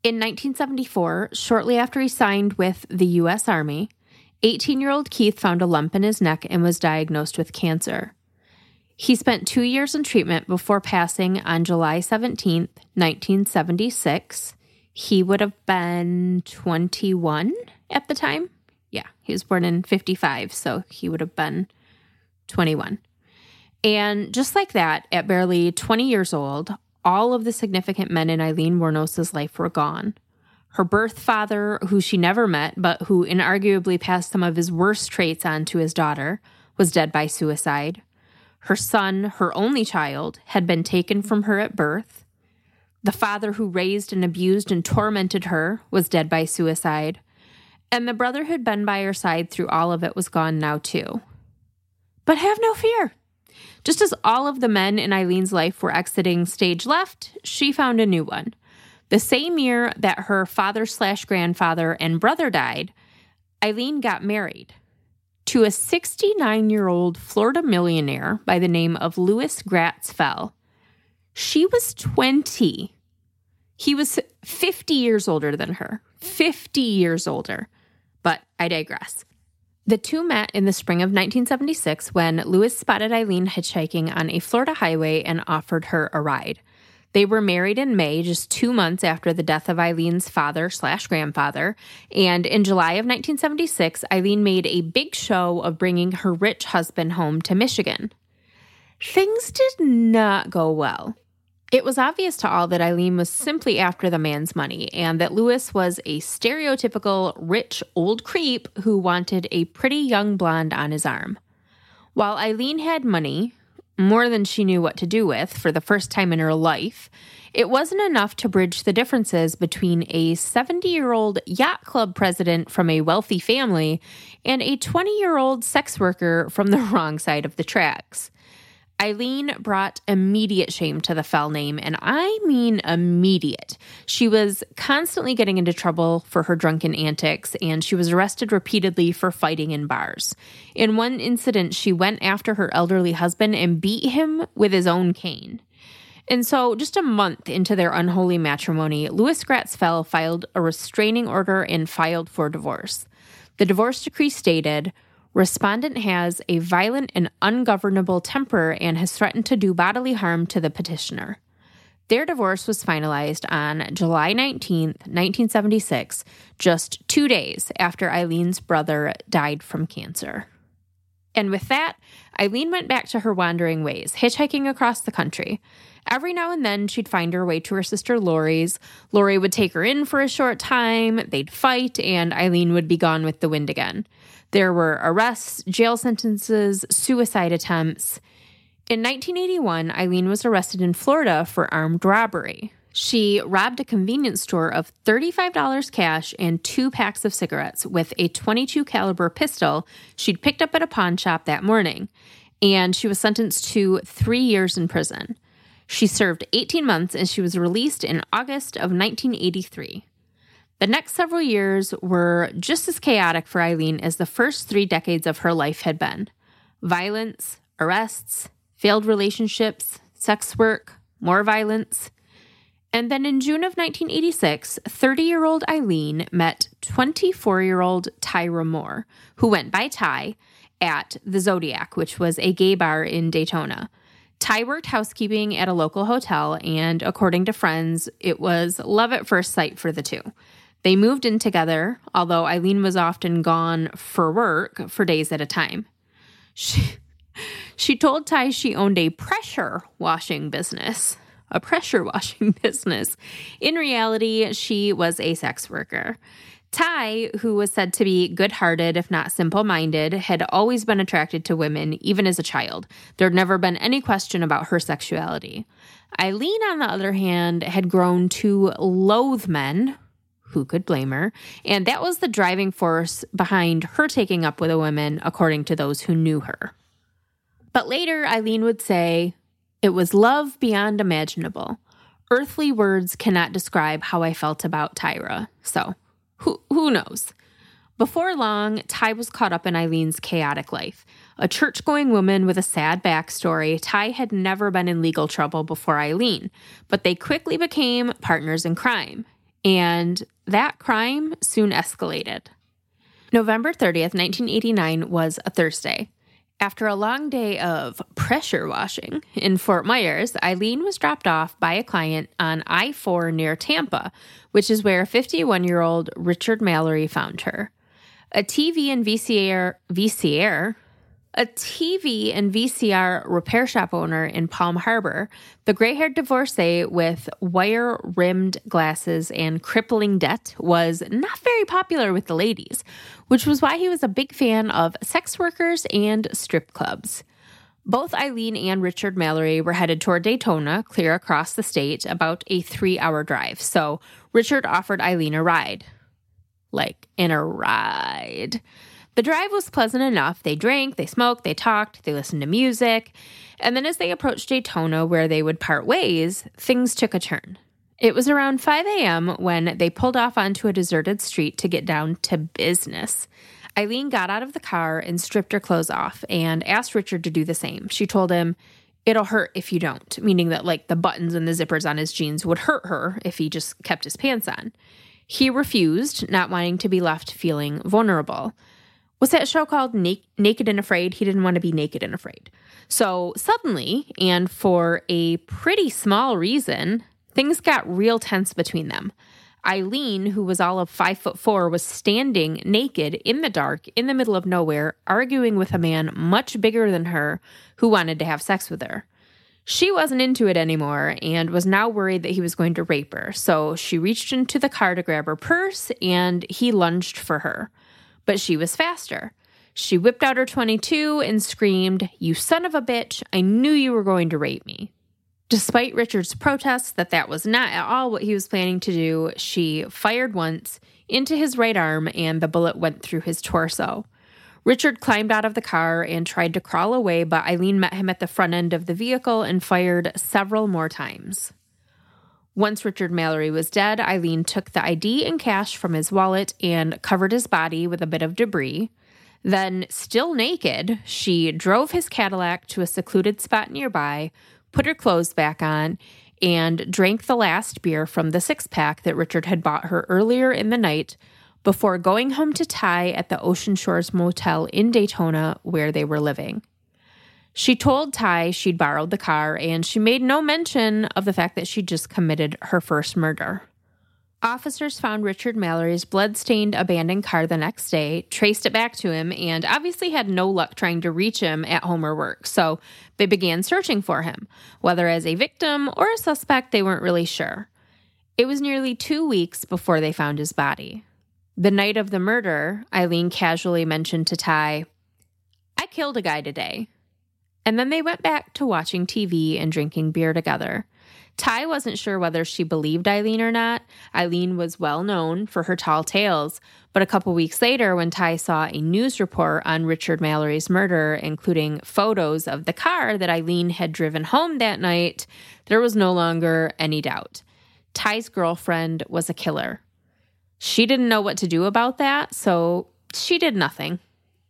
In nineteen seventy-four, shortly after he signed with the U S Army, eighteen-year-old Keith found a lump in his neck and was diagnosed with cancer. He spent two years in treatment before passing on July seventeenth, nineteen seventy-six. He would have been twenty-one at the time. Yeah, he was born in fifty-five, so he would have been twenty-one. And just like that, at barely twenty years old, all of the significant men in Aileen Wuornos' life were gone. Her birth father, who she never met, but who inarguably passed some of his worst traits on to his daughter, was dead by suicide. Her son, her only child, had been taken from her at birth. The father who raised and abused and tormented her was dead by suicide. And the brother who'd been by her side through all of it was gone now too. But have no fear. Just as all of the men in Eileen's life were exiting stage left, she found a new one. The same year that her father slash grandfather and brother died, Aileen got married to a sixty-nine-year-old Florida millionaire by the name of Louis Gratz-Fell. She was twenty. He was fifty years older than her. fifty years older. But I digress. The two met in the spring of nineteen seventy-six when Louis spotted Aileen hitchhiking on a Florida highway and offered her a ride. They were married in May, just two months after the death of Eileen's father slash grandfather, and in July of nineteen seventy-six, Aileen made a big show of bringing her rich husband home to Michigan. Things did not go well. It was obvious to all that Aileen was simply after the man's money and that Louis was a stereotypical rich old creep who wanted a pretty young blonde on his arm. While Aileen had money, more than she knew what to do with for the first time in her life, it wasn't enough to bridge the differences between a seventy-year-old yacht club president from a wealthy family and a twenty-year-old sex worker from the wrong side of the tracks. Aileen brought immediate shame to the Fell name, and I mean immediate. She was constantly getting into trouble for her drunken antics, and she was arrested repeatedly for fighting in bars. In one incident, she went after her elderly husband and beat him with his own cane. And so, just a month into their unholy matrimony, Louis Gratz-Fell filed a restraining order and filed for divorce. The divorce decree stated, "Respondent has a violent and ungovernable temper and has threatened to do bodily harm to the petitioner." Their divorce was finalized on July nineteenth, nineteen seventy-six, just two days after Eileen's brother died from cancer. And with that, Aileen went back to her wandering ways, hitchhiking across the country. Every now and then, she'd find her way to her sister Lori's. Lori would take her in for a short time, they'd fight, and Aileen would be gone with the wind again. There were arrests, jail sentences, suicide attempts. In nineteen eighty-one, Aileen was arrested in Florida for armed robbery. She robbed a convenience store of thirty-five dollars cash and two packs of cigarettes with a twenty-two caliber pistol she'd picked up at a pawn shop that morning, and she was sentenced to three years in prison. She served eighteen months, and she was released in August of nineteen eighty-three. The next several years were just as chaotic for Aileen as the first three decades of her life had been. Violence, arrests, failed relationships, sex work, more violence. And then in June of nineteen eighty-six, thirty-year-old Aileen met twenty-four-year-old Tyra Moore, who went by Ty, at the Zodiac, which was a gay bar in Daytona. Ty worked housekeeping at a local hotel, and according to friends, it was love at first sight for the two. They moved in together, although Aileen was often gone for work for days at a time. She, She told Ty she owned a pressure washing business. A pressure washing business. In reality, she was a sex worker. Ty, who was said to be good-hearted, if not simple-minded, had always been attracted to women, even as a child. There had never been any question about her sexuality. Aileen, on the other hand, had grown to loathe men. Who could blame her? And that was the driving force behind her taking up with the women, according to those who knew her. But later, Aileen would say, "It was love beyond imaginable. Earthly words cannot describe how I felt about Tyra." So, who who knows? Before long, Ty was caught up in Eileen's chaotic life. A church-going woman with a sad backstory, Ty had never been in legal trouble before Aileen, but they quickly became partners in crime. And that crime soon escalated. November thirtieth, nineteen eighty-nine was a Thursday. After a long day of pressure washing in Fort Myers, Aileen was dropped off by a client on I four near Tampa, which is where fifty-one-year-old Richard Mallory found her. A T V and V C R, V C R, a T V and V C R repair shop owner in Palm Harbor, the gray-haired divorcee with wire-rimmed glasses and crippling debt was not very popular with the ladies, which was why he was a big fan of sex workers and strip clubs. Both Aileen and Richard Mallory were headed toward Daytona, clear across the state, about a three-hour drive, so Richard offered Aileen a ride. Like, in a ride. The drive was pleasant enough. They drank, they smoked, they talked, they listened to music. And then as they approached Daytona, where they would part ways, things took a turn. It was around five a.m. when they pulled off onto a deserted street to get down to business. Aileen got out of the car and stripped her clothes off and asked Richard to do the same. She told him, "It'll hurt if you don't," meaning that like the buttons and the zippers on his jeans would hurt her if he just kept his pants on. He refused, not wanting to be left feeling vulnerable. Was that show called Naked and Afraid? He didn't want to be naked and afraid. So suddenly, and for a pretty small reason, things got real tense between them. Aileen, who was all of five foot four, was standing naked in the dark, in the middle of nowhere, arguing with a man much bigger than her who wanted to have sex with her. She wasn't into it anymore and was now worried that he was going to rape her. So she reached into the car to grab her purse and he lunged for her. But she was faster. She whipped out her twenty-two and screamed, "You son of a bitch, I knew you were going to rape me." Despite Richard's protests that that was not at all what he was planning to do, she fired once into his right arm and the bullet went through his torso. Richard climbed out of the car and tried to crawl away, but Aileen met him at the front end of the vehicle and fired several more times. Once Richard Mallory was dead, Aileen took the I D and cash from his wallet and covered his body with a bit of debris. Then, still naked, she drove his Cadillac to a secluded spot nearby, put her clothes back on, and drank the last beer from the six-pack that Richard had bought her earlier in the night before going home to Ty at the Ocean Shores Motel in Daytona where they were living. She told Ty she'd borrowed the car, and she made no mention of the fact that she'd just committed her first murder. Officers found Richard Mallory's blood-stained abandoned car the next day, traced it back to him, and obviously had no luck trying to reach him at home or work, so they began searching for him. Whether as a victim or a suspect, they weren't really sure. It was nearly two weeks before they found his body. The night of the murder, Aileen casually mentioned to Ty, "I killed a guy today." And then they went back to watching T V and drinking beer together. Ty wasn't sure whether she believed Aileen or not. Aileen was well known for her tall tales, but a couple weeks later when Ty saw a news report on Richard Mallory's murder, including photos of the car that Aileen had driven home that night, there was no longer any doubt. Ty's girlfriend was a killer. She didn't know what to do about that, so she did nothing.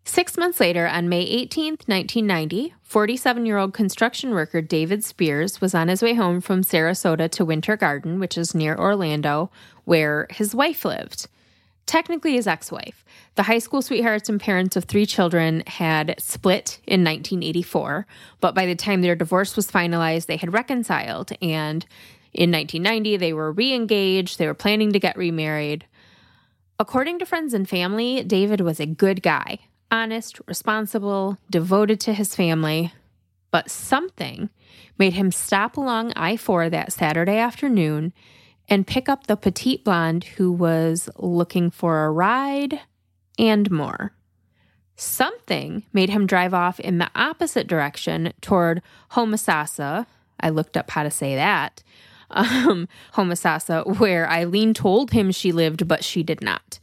Six months later, on May eighteenth, nineteen ninety, forty-seven-year-old construction worker David Spears was on his way home from Sarasota to Winter Garden, which is near Orlando, where his wife lived. Technically his ex-wife. The high school sweethearts and parents of three children had split in nineteen eighty-four, but by the time their divorce was finalized, they had reconciled, and in nineteen ninety, they were re-engaged, they were planning to get remarried. According to friends and family, David was a good guy. Honest, responsible, devoted to his family. but something made him stop along I four that Saturday afternoon and pick up the petite blonde who was looking for a ride and more. Something made him drive off in the opposite direction toward Homosassa. I looked up how to say that. Um, Homosassa, where Aileen told him she lived, but she did not.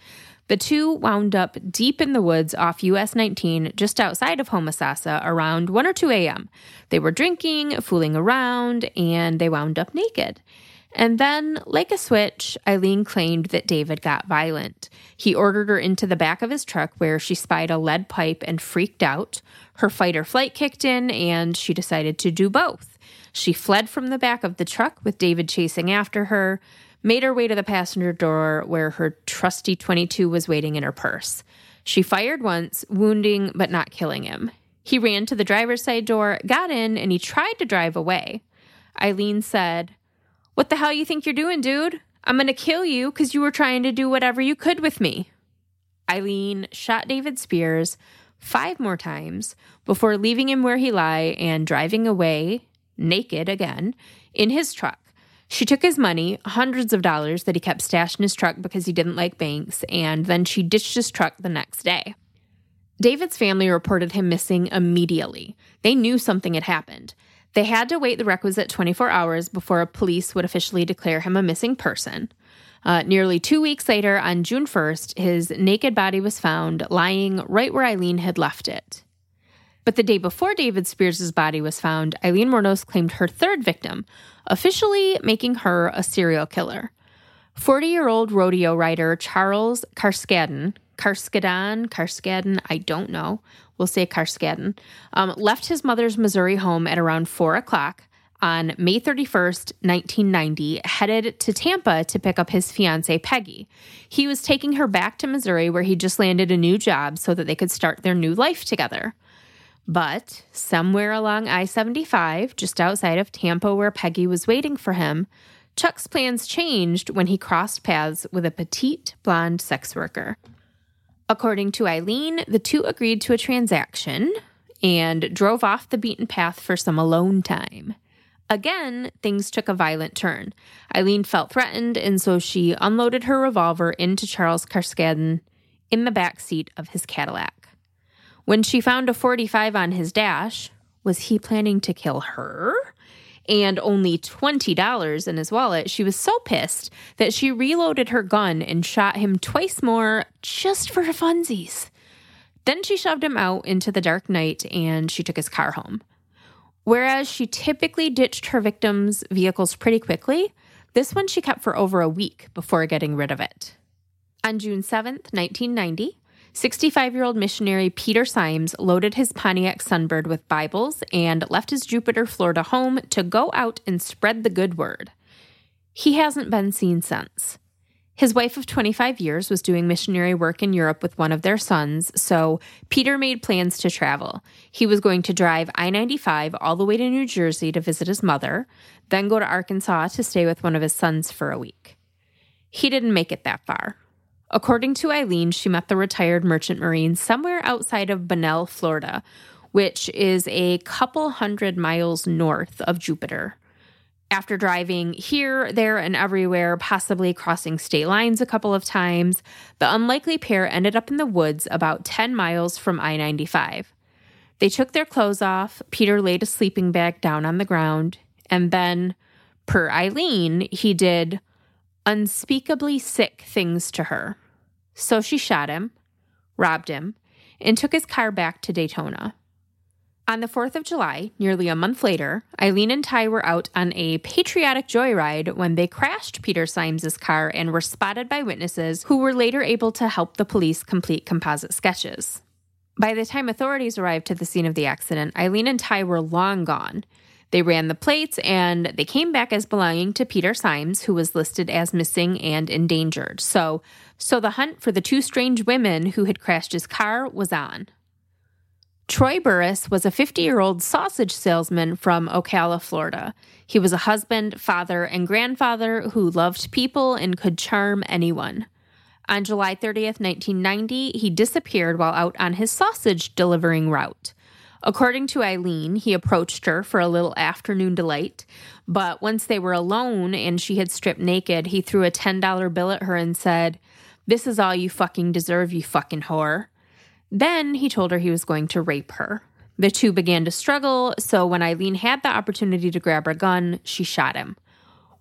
The two wound up deep in the woods off U S nineteen, just outside of Homosassa, around one or two a.m. They were drinking, fooling around, and they wound up naked. And then, like a switch, Aileen claimed that David got violent. He ordered her into the back of his truck where she spied a lead pipe and freaked out. Her fight or flight kicked in, and she decided to do both. She fled from the back of the truck with David chasing after her, made her way to the passenger door where her trusty twenty-two was waiting in her purse. She fired once, wounding but not killing him. He ran to the driver's side door, got in, and he tried to drive away. Aileen said, "What the hell you think you're doing, dude? I'm going to kill you because you were trying to do whatever you could with me." Aileen shot David Spears five more times before leaving him where he lay and driving away, naked again, in his truck. She took his money, hundreds of dollars that he kept stashed in his truck because he didn't like banks, and then she ditched his truck the next day. David's family reported him missing immediately. They knew something had happened. They had to wait the requisite twenty-four hours before police would officially declare him a missing person. Uh, nearly two weeks later, on June first, his naked body was found lying right where Aileen had left it. But the day before David Spears' body was found, Aileen Wuornos claimed her third victim, officially making her a serial killer. forty-year-old rodeo rider Charles Carskaddon, Carskaddon, Carskaddon, I don't know, we'll say Carskaddon, um, left his mother's Missouri home at around four o'clock on May thirty-first, nineteen ninety, headed to Tampa to pick up his fiancee, Peggy. He was taking her back to Missouri, where he just landed a new job so that they could start their new life together. But somewhere along I seventy-five, just outside of Tampa where Peggy was waiting for him, Chuck's plans changed when he crossed paths with a petite blonde sex worker. According to Aileen, the two agreed to a transaction and drove off the beaten path for some alone time. Again, things took a violent turn. Aileen felt threatened, and so she unloaded her revolver into Charles Carskaddon in the backseat of his Cadillac. When she found a forty-five on his dash, was he planning to kill her? And only twenty dollars in his wallet, she was so pissed that she reloaded her gun and shot him twice more just for funsies. Then she shoved him out into the dark night and she took his car home. Whereas she typically ditched her victims' vehicles pretty quickly, this one she kept for over a week before getting rid of it. On June seventh, nineteen ninety, sixty-five-year-old missionary Peter Siems loaded his Pontiac Sunbird with Bibles and left his Jupiter, Florida home to go out and spread the good word. He hasn't been seen since. His wife of twenty-five years was doing missionary work in Europe with one of their sons, so Peter made plans to travel. He was going to drive I ninety-five all the way to New Jersey to visit his mother, then go to Arkansas to stay with one of his sons for a week. He didn't make it that far. According to Aileen, she met the retired merchant marine somewhere outside of Bonnell, Florida, which is a couple hundred miles north of Jupiter. After driving here, there, and everywhere, possibly crossing state lines a couple of times, the unlikely pair ended up in the woods about ten miles from I ninety-five. They took their clothes off, Peter laid a sleeping bag down on the ground, and then, per Aileen, he did unspeakably sick things to her. So she shot him, robbed him, and took his car back to Daytona. On the fourth of July, nearly a month later, Aileen and Ty were out on a patriotic joyride when they crashed Peter Siems's car and were spotted by witnesses who were later able to help the police complete composite sketches. By the time authorities arrived to the scene of the accident, Aileen and Ty were long gone. They ran the plates, and they came back as belonging to Peter Siems, who was listed as missing and endangered. So, so the hunt for the two strange women who had crashed his car was on. Troy Burris was a fifty-year-old sausage salesman from Ocala, Florida. He was a husband, father, and grandfather who loved people and could charm anyone. On July thirtieth, nineteen ninety, he disappeared while out on his sausage delivering route. According to Aileen, he approached her for a little afternoon delight, but once they were alone and she had stripped naked, he threw a ten dollar bill at her and said, "This is all you fucking deserve, you fucking whore." Then he told her he was going to rape her. The two began to struggle, so when Aileen had the opportunity to grab her gun, she shot him.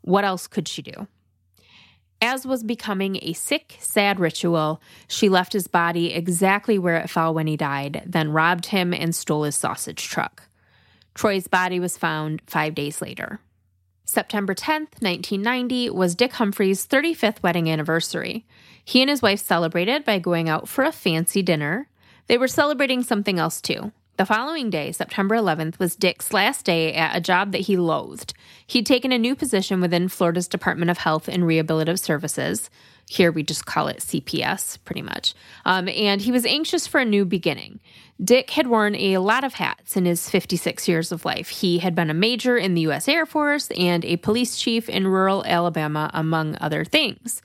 What else could she do? As was becoming a sick, sad ritual, she left his body exactly where it fell when he died, then robbed him and stole his sausage truck. Troy's body was found five days later. September tenth, nineteen ninety was Dick Humphrey's thirty-fifth wedding anniversary. He and his wife celebrated by going out for a fancy dinner. They were celebrating something else, too. The following day, September eleventh, was Dick's last day at a job that he loathed. He'd taken a new position within Florida's Department of Health and Rehabilitative Services. Here we just call it C P S, pretty much. Um, and he was anxious for a new beginning. Dick had worn a lot of hats in his fifty-six years of life. He had been a major in the U S Air Force and a police chief in rural Alabama, among other things.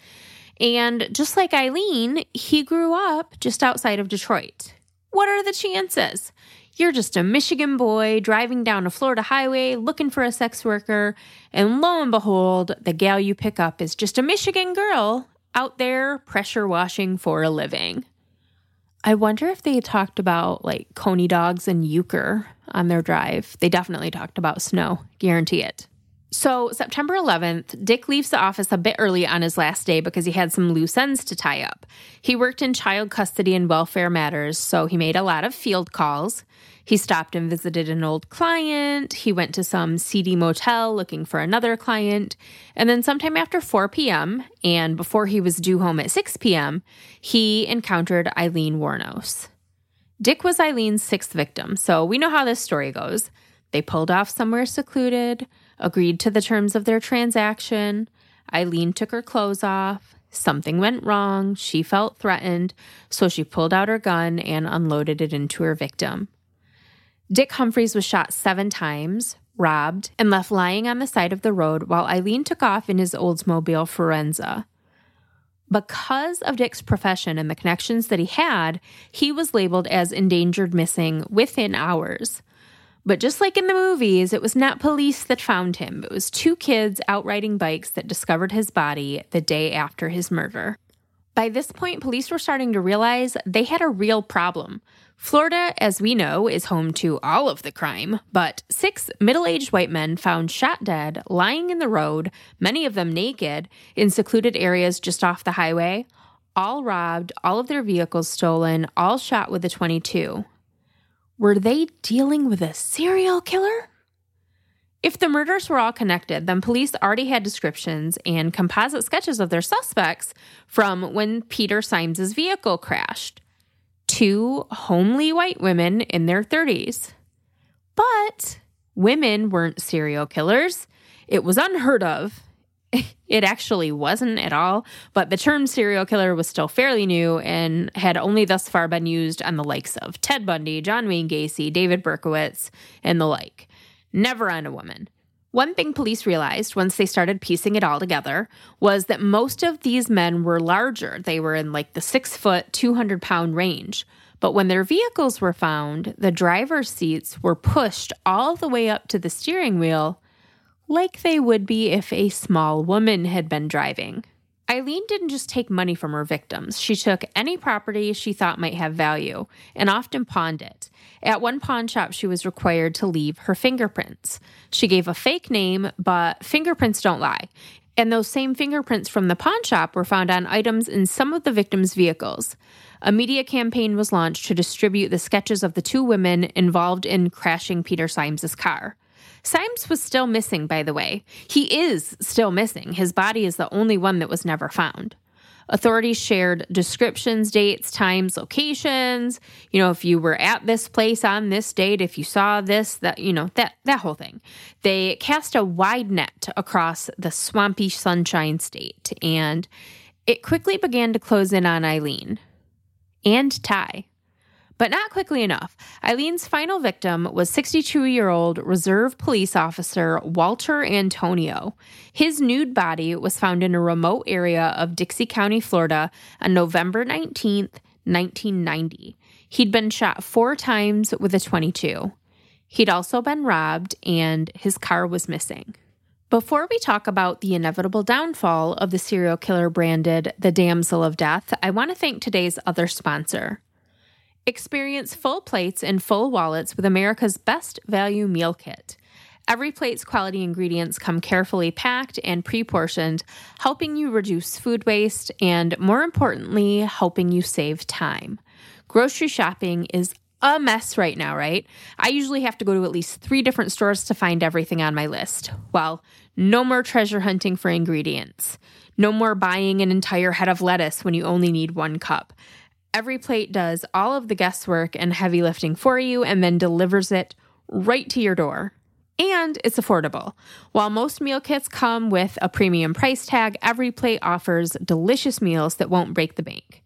And just like Aileen, he grew up just outside of Detroit. What are the chances? You're just a Michigan boy driving down a Florida highway looking for a sex worker, and lo and behold, the gal you pick up is just a Michigan girl out there pressure washing for a living. I wonder if they talked about, like, Coney dogs and euchre on their drive. They definitely talked about snow. Guarantee it. So September eleventh, Dick leaves the office a bit early on his last day because he had some loose ends to tie up. He worked in child custody and welfare matters, so he made a lot of field calls. He stopped and visited an old client. He went to some seedy motel looking for another client. And then sometime after four p.m., and before he was due home at six p.m., he encountered Aileen Wuornos. Dick was Eileen's sixth victim, so we know how this story goes. They pulled off somewhere secluded, agreed to the terms of their transaction. Aileen took her clothes off. Something went wrong. She felt threatened, so she pulled out her gun and unloaded it into her victim. Dick Humphreys was shot seven times, robbed, and left lying on the side of the road while Aileen took off in his Oldsmobile Forenza. Because of Dick's profession and the connections that he had, he was labeled as endangered missing within hours. But just like in the movies, it was not police that found him. It was two kids out riding bikes that discovered his body the day after his murder. By this point, police were starting to realize they had a real problem. Florida, as we know, is home to all of the crime, but six middle-aged white men found shot dead, lying in the road, many of them naked, in secluded areas just off the highway, all robbed, all of their vehicles stolen, all shot with a twenty-two. Were they dealing with a serial killer? If the murders were all connected, then police already had descriptions and composite sketches of their suspects from when Peter Siems' vehicle crashed. Two homely white women in their thirties. But women weren't serial killers. It was unheard of. It actually wasn't at all, but the term serial killer was still fairly new and had only thus far been used on the likes of Ted Bundy, John Wayne Gacy, David Berkowitz, and the like. Never on a woman. One thing police realized once they started piecing it all together was that most of these men were larger. They were in like the six foot, two hundred pound range. But when their vehicles were found, the driver's seats were pushed all the way up to the steering wheel, like they would be if a small woman had been driving. Aileen didn't just take money from her victims. She took any property she thought might have value and often pawned it. At one pawn shop, she was required to leave her fingerprints. She gave a fake name, but fingerprints don't lie. And those same fingerprints from the pawn shop were found on items in some of the victims' vehicles. A media campaign was launched to distribute the sketches of the two women involved in crashing Peter Siems' car. Siems was still missing, by the way. He is still missing. His body is the only one that was never found. Authorities shared descriptions, dates, times, locations. You know, if you were at this place on this date, if you saw this, that, you know, that, that whole thing. They cast a wide net across the swampy Sunshine State, and it quickly began to close in on Aileen and Ty. But not quickly enough. Eileen's final victim was sixty-two-year-old Reserve Police Officer Walter Antonio. His nude body was found in a remote area of Dixie County, Florida on November nineteenth, nineteen ninety. He'd been shot four times with a twenty-two. He'd also been robbed, and his car was missing. Before we talk about the inevitable downfall of the serial killer branded the Damsel of Death, I want to thank today's other sponsor. Experience full plates and full wallets with America's Best Value Meal Kit. Every plate's quality ingredients come carefully packed and pre-portioned, helping you reduce food waste and, more importantly, helping you save time. Grocery shopping is a mess right now, right? I usually have to go to at least three different stores to find everything on my list. Well, no more treasure hunting for ingredients. No more buying an entire head of lettuce when you only need one cup. Every plate does all of the guesswork and heavy lifting for you and then delivers it right to your door. And it's affordable. While most meal kits come with a premium price tag, every plate offers delicious meals that won't break the bank.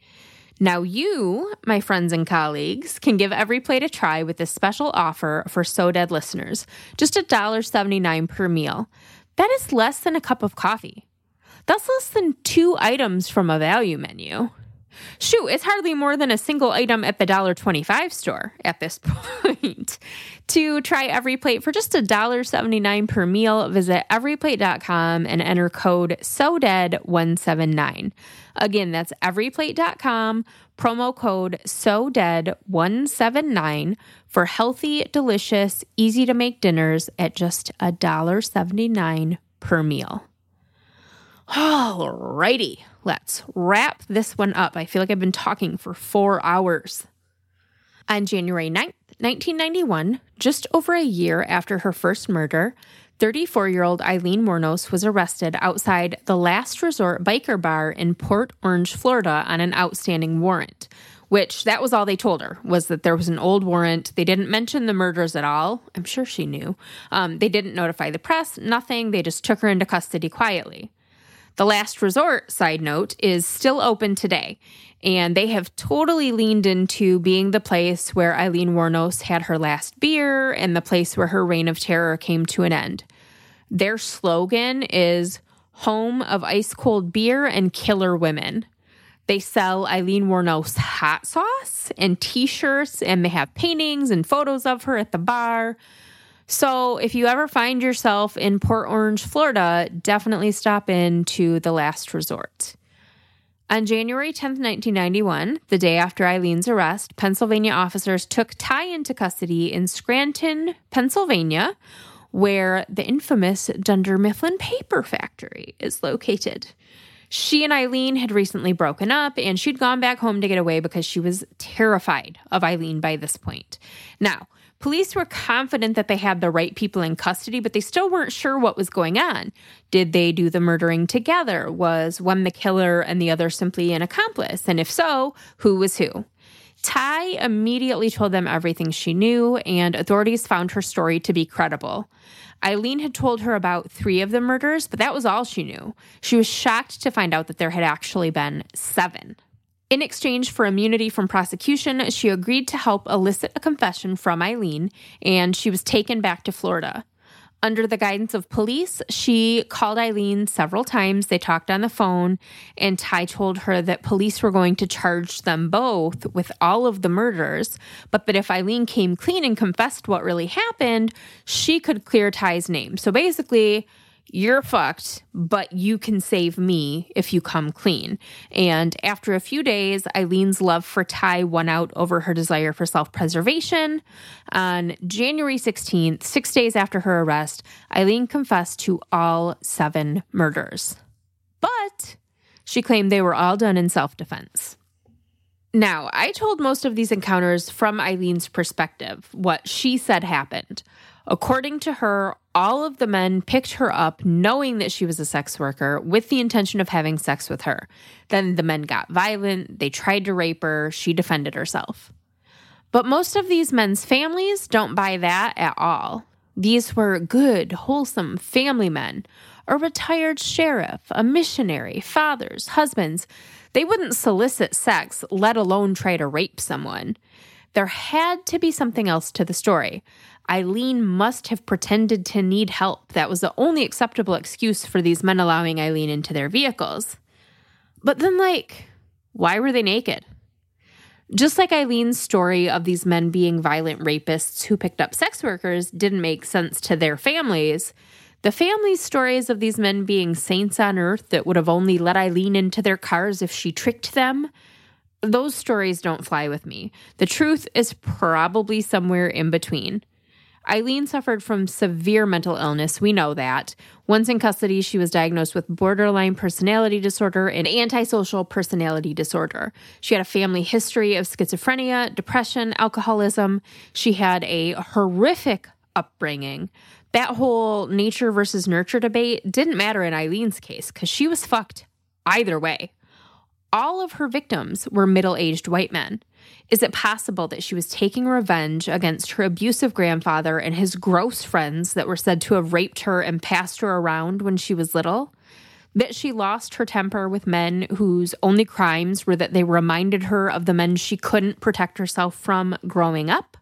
Now you, my friends and colleagues, can give every plate a try with this special offer for So Dead listeners, just one dollar and seventy-nine cents per meal. That is less than a cup of coffee. That's less than two items from a value menu. Shoot, it's hardly more than a single item at the one dollar and twenty-five cents store at this point. To try every plate for just one dollar and seventy-nine cents per meal, visit every plate dot com and enter code S O D E A D one seven nine. Again, that's every plate dot com, promo code S O D E A D one seven nine for healthy, delicious, easy-to-make dinners at just one dollar and seventy-nine cents per meal. Alrighty, let's wrap this one up. I feel like I've been talking for four hours. On January ninth, nineteen ninety-one, just over a year after her first murder, thirty-four-year-old Aileen Wuornos was arrested outside the Last Resort biker bar in Port Orange, Florida, on an outstanding warrant, which that was all they told her, was that there was an old warrant. They didn't mention the murders at all. I'm sure she knew. Um, they didn't notify the press, nothing. They just took her into custody quietly. The Last Resort, side note, is still open today, and they have totally leaned into being the place where Aileen Wuornos had her last beer and the place where her reign of terror came to an end. Their slogan is, home of ice-cold beer and killer women. They sell Aileen Wuornos hot sauce and t-shirts, and they have paintings and photos of her at the bar. So if you ever find yourself in Port Orange, Florida, definitely stop in to the Last Resort. On January tenth, nineteen ninety-one, the day after Eileen's arrest, Pennsylvania officers took Ty into custody in Scranton, Pennsylvania, where the infamous Dunder Mifflin Paper Factory is located. She and Aileen had recently broken up, and she'd gone back home to get away because she was terrified of Aileen by this point. Now, police were confident that they had the right people in custody, but they still weren't sure what was going on. Did they do the murdering together? Was one the killer and the other simply an accomplice? And if so, who was who? Ty immediately told them everything she knew, and authorities found her story to be credible. Aileen had told her about three of the murders, but that was all she knew. She was shocked to find out that there had actually been seven. In exchange for immunity from prosecution, she agreed to help elicit a confession from Aileen, and she was taken back to Florida. Under the guidance of police, she called Aileen several times. They talked on the phone, and Ty told her that police were going to charge them both with all of the murders, but that if Aileen came clean and confessed what really happened, she could clear Ty's name. So basically, you're fucked, but you can save me if you come clean. And after a few days, Eileen's love for Ty won out over her desire for self-preservation. On January sixteenth, six days after her arrest, Aileen confessed to all seven murders. But she claimed they were all done in self-defense. Now, I told most of these encounters from Eileen's perspective, what she said happened. According to her, all of the men picked her up knowing that she was a sex worker with the intention of having sex with her. Then the men got violent. They tried to rape her. She defended herself. But most of these men's families don't buy that at all. These were good, wholesome family men, a retired sheriff, a missionary, fathers, husbands. They wouldn't solicit sex, let alone try to rape someone. There had to be something else to the story. Aileen must have pretended to need help. That was the only acceptable excuse for these men allowing Aileen into their vehicles. But then, like, why were they naked? Just like Eileen's story of these men being violent rapists who picked up sex workers didn't make sense to their families, the family's stories of these men being saints on earth that would have only let Aileen into their cars if she tricked them, those stories don't fly with me. The truth is probably somewhere in between. Aileen suffered from severe mental illness, we know that. Once in custody, she was diagnosed with borderline personality disorder and antisocial personality disorder. She had a family history of schizophrenia, depression, alcoholism. She had a horrific upbringing. That whole nature versus nurture debate didn't matter in Eileen's case because she was fucked either way. All of her victims were middle-aged white men. Is it possible that she was taking revenge against her abusive grandfather and his gross friends that were said to have raped her and passed her around when she was little? That she lost her temper with men whose only crimes were that they reminded her of the men she couldn't protect herself from growing up?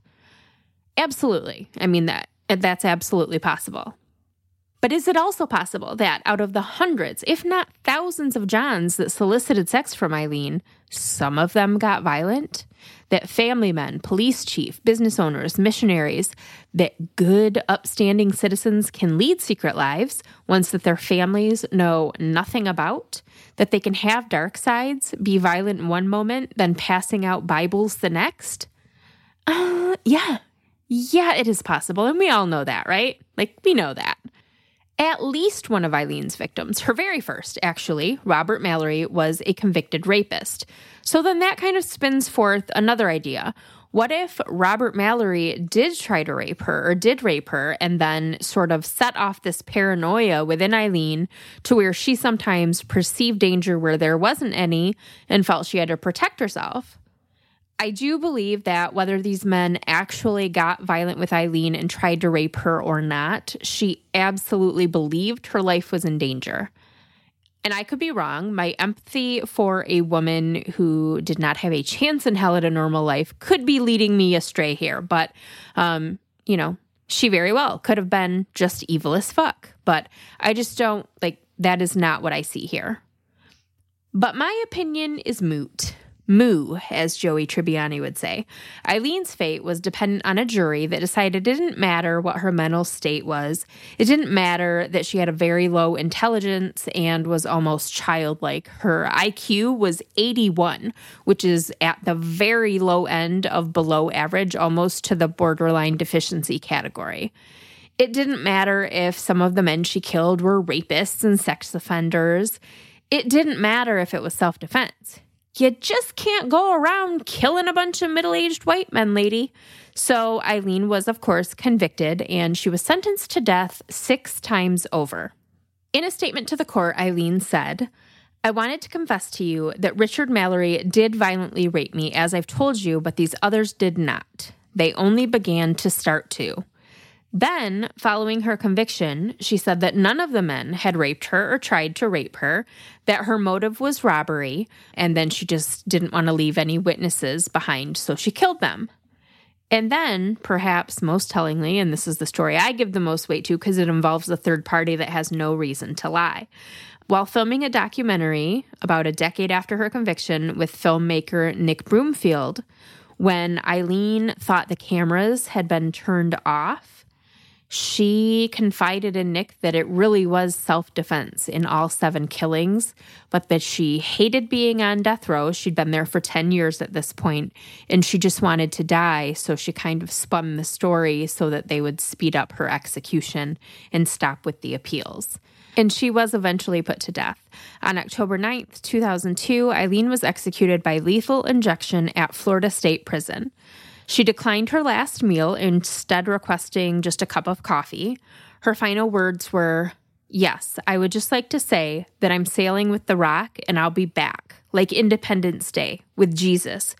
Absolutely. I mean, that that's absolutely possible. But is it also possible that out of the hundreds, if not thousands of Johns that solicited sex from Aileen, some of them got violent? That family men, police chief, business owners, missionaries, that good, upstanding citizens can lead secret lives, ones that their families know nothing about? That they can have dark sides, be violent one moment, then passing out Bibles the next? Uh, yeah, yeah, it is possible. And we all know that, right? Like, we know that. At least one of Eileen's victims, her very first, actually, Robert Mallory, was a convicted rapist. So then that kind of spins forth another idea. What if Robert Mallory did try to rape her or did rape her and then sort of set off this paranoia within Aileen to where she sometimes perceived danger where there wasn't any and felt she had to protect herself? I do believe that whether these men actually got violent with Aileen and tried to rape her or not, she absolutely believed her life was in danger. And I could be wrong. My empathy for a woman who did not have a chance in hell at a normal life could be leading me astray here. But, um, you know, she very well could have been just evil as fuck. But I just don't, like, that is not what I see here. But my opinion is moot. Moo, as Joey Tribbiani would say. Eileen's fate was dependent on a jury that decided it didn't matter what her mental state was. It didn't matter that she had a very low intelligence and was almost childlike. Her I Q was eighty-one, which is at the very low end of below average, almost to the borderline deficiency category. It didn't matter if some of the men she killed were rapists and sex offenders. It didn't matter if it was self-defense. You just can't go around killing a bunch of middle-aged white men, lady. So Aileen was, of course, convicted, and she was sentenced to death six times over. In a statement to the court, Aileen said, "I wanted to confess to you that Richard Mallory did violently rape me, as I've told you, but these others did not. They only began to start to." Then, following her conviction, she said that none of the men had raped her or tried to rape her, that her motive was robbery, and then she just didn't want to leave any witnesses behind, so she killed them. And then, perhaps most tellingly, and this is the story I give the most weight to because it involves a third party that has no reason to lie, while filming a documentary about a decade after her conviction with filmmaker Nick Broomfield, when Aileen thought the cameras had been turned off, she confided in Nick that it really was self-defense in all seven killings, but that she hated being on death row. She'd been there for ten years at this point, and she just wanted to die, so she kind of spun the story so that they would speed up her execution and stop with the appeals. And she was eventually put to death. On October ninth, two thousand two, Aileen was executed by lethal injection at Florida State Prison. She declined her last meal, instead requesting just a cup of coffee. Her final words were, "Yes, I would just like to say that I'm sailing with the rock and I'll be back, like Independence Day, with Jesus.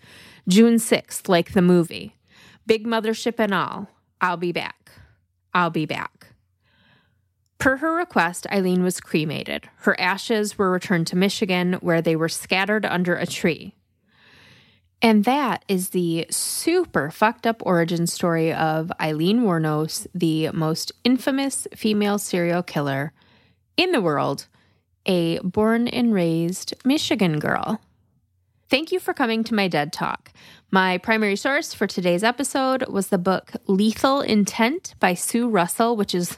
June sixth, like the movie. Big mothership and all. I'll be back. I'll be back." Per her request, Aileen was cremated. Her ashes were returned to Michigan, where they were scattered under a tree. And that is the super fucked up origin story of Aileen Wuornos, the most infamous female serial killer in the world, a born and raised Michigan girl. Thank you for coming to my Dead Talk. My primary source for today's episode was the book Lethal Intent by Sue Russell, which is,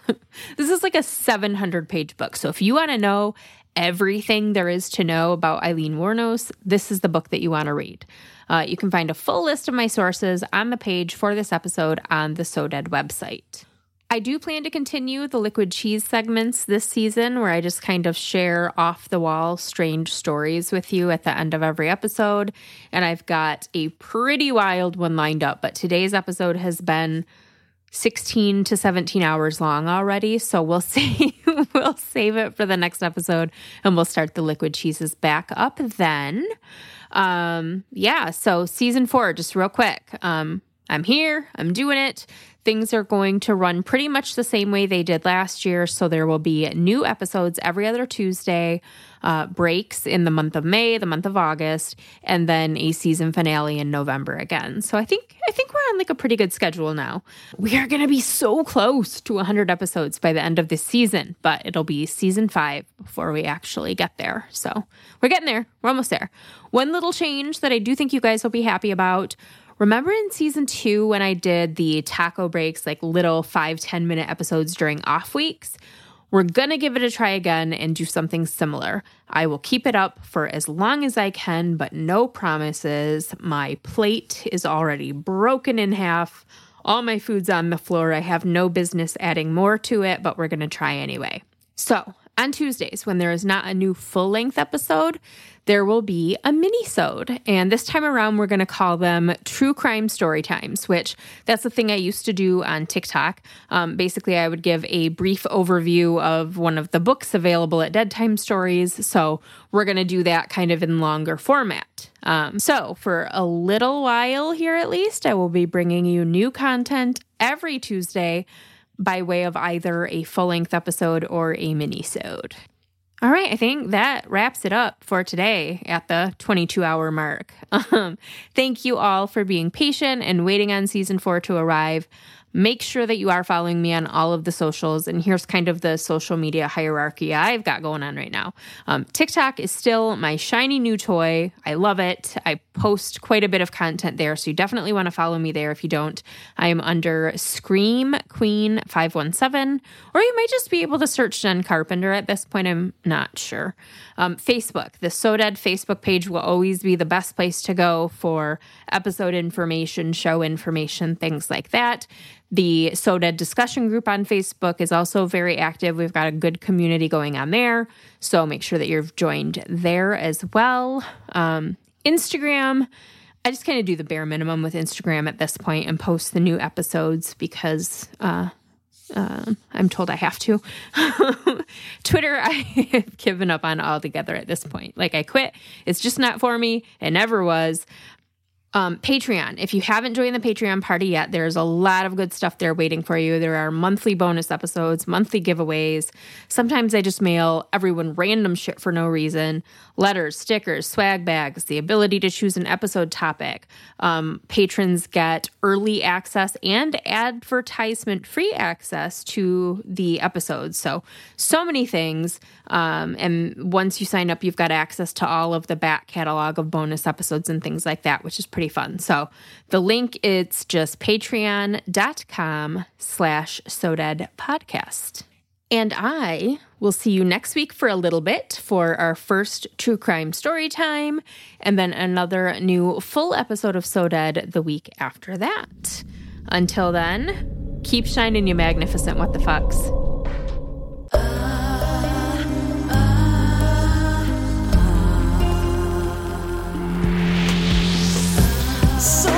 this is like a seven hundred page book. So if you want to know everything there is to know about Aileen Wuornos, this is the book that you want to read. Uh, you can find a full list of my sources on the page for this episode on the So Dead website. I do plan to continue the liquid cheese segments this season where I just kind of share off-the-wall strange stories with you at the end of every episode, and I've got a pretty wild one lined up, but today's episode has been sixteen to seventeen hours long already, so we'll see. We'll save it for the next episode, and we'll start the liquid cheeses back up then. Um, yeah, so season four, just real quick. Um, I'm here. I'm doing it. Things are going to run pretty much the same way they did last year, so there will be new episodes every other Tuesday, uh, breaks in the month of May, the month of August, and then a season finale in November again. So I think I think we're on like a pretty good schedule now. We are going to be so close to one hundred episodes by the end of this season, but it'll be season five before we actually get there. So we're getting there. We're almost there. One little change that I do think you guys will be happy about. Remember in season two when I did the taco breaks, like little five, ten minute episodes during off weeks? We're going to give it a try again and do something similar. I will keep it up for as long as I can, but no promises. My plate is already broken in half. All my food's on the floor. I have no business adding more to it, but we're going to try anyway. So on Tuesdays, when there is not a new full-length episode, there will be a mini-sode. And this time around, we're going to call them True Crime Story Times, which that's the thing I used to do on TikTok. Um, basically, I would give a brief overview of one of the books available at Dead Time Stories. So we're going to do that kind of in longer format. Um, so for a little while here, at least, I will be bringing you new content every Tuesday by way of either a full-length episode or a mini-sode. All right, I think that wraps it up for today at the twenty-two hour mark. Um, thank you all for being patient and waiting on season four to arrive. Make sure that you are following me on all of the socials, and here's kind of the social media hierarchy I've got going on right now. Um, TikTok is still my shiny new toy. I love it. I post quite a bit of content there, so you definitely want to follow me there. If you don't, I am under Scream Queen five one seven, or you might just be able to search Jen Carpenter at this point. I'm not sure. Um, Facebook, the So Dead Facebook page will always be the best place to go for episode information, show information, things like that. The So Dead discussion group on Facebook is also very active. We've got a good community going on there, so make sure that you've joined there as well. Um, Instagram, I just kind of do the bare minimum with Instagram at this point and post the new episodes because uh, uh, I'm told I have to. Twitter, I've given up on altogether at this point. Like, I quit. It's just not for me. It never was. Um, Patreon. If you haven't joined the Patreon party yet, there's a lot of good stuff there waiting for you. There are monthly bonus episodes, monthly giveaways. Sometimes I just mail everyone random shit for no reason. Letters, stickers, swag bags, the ability to choose an episode topic. Um, patrons get early access and advertisement-free access to the episodes. So, so many things. Um, and once you sign up, you've got access to all of the back catalog of bonus episodes and things like that, which is pretty pretty fun. So the link, it's just patreon.com slash So Dead podcast. And I will see you next week for a little bit for our first True Crime Story Time, and then another new full episode of So Dead the week after that. Until then, keep shining, you magnificent what the fucks. So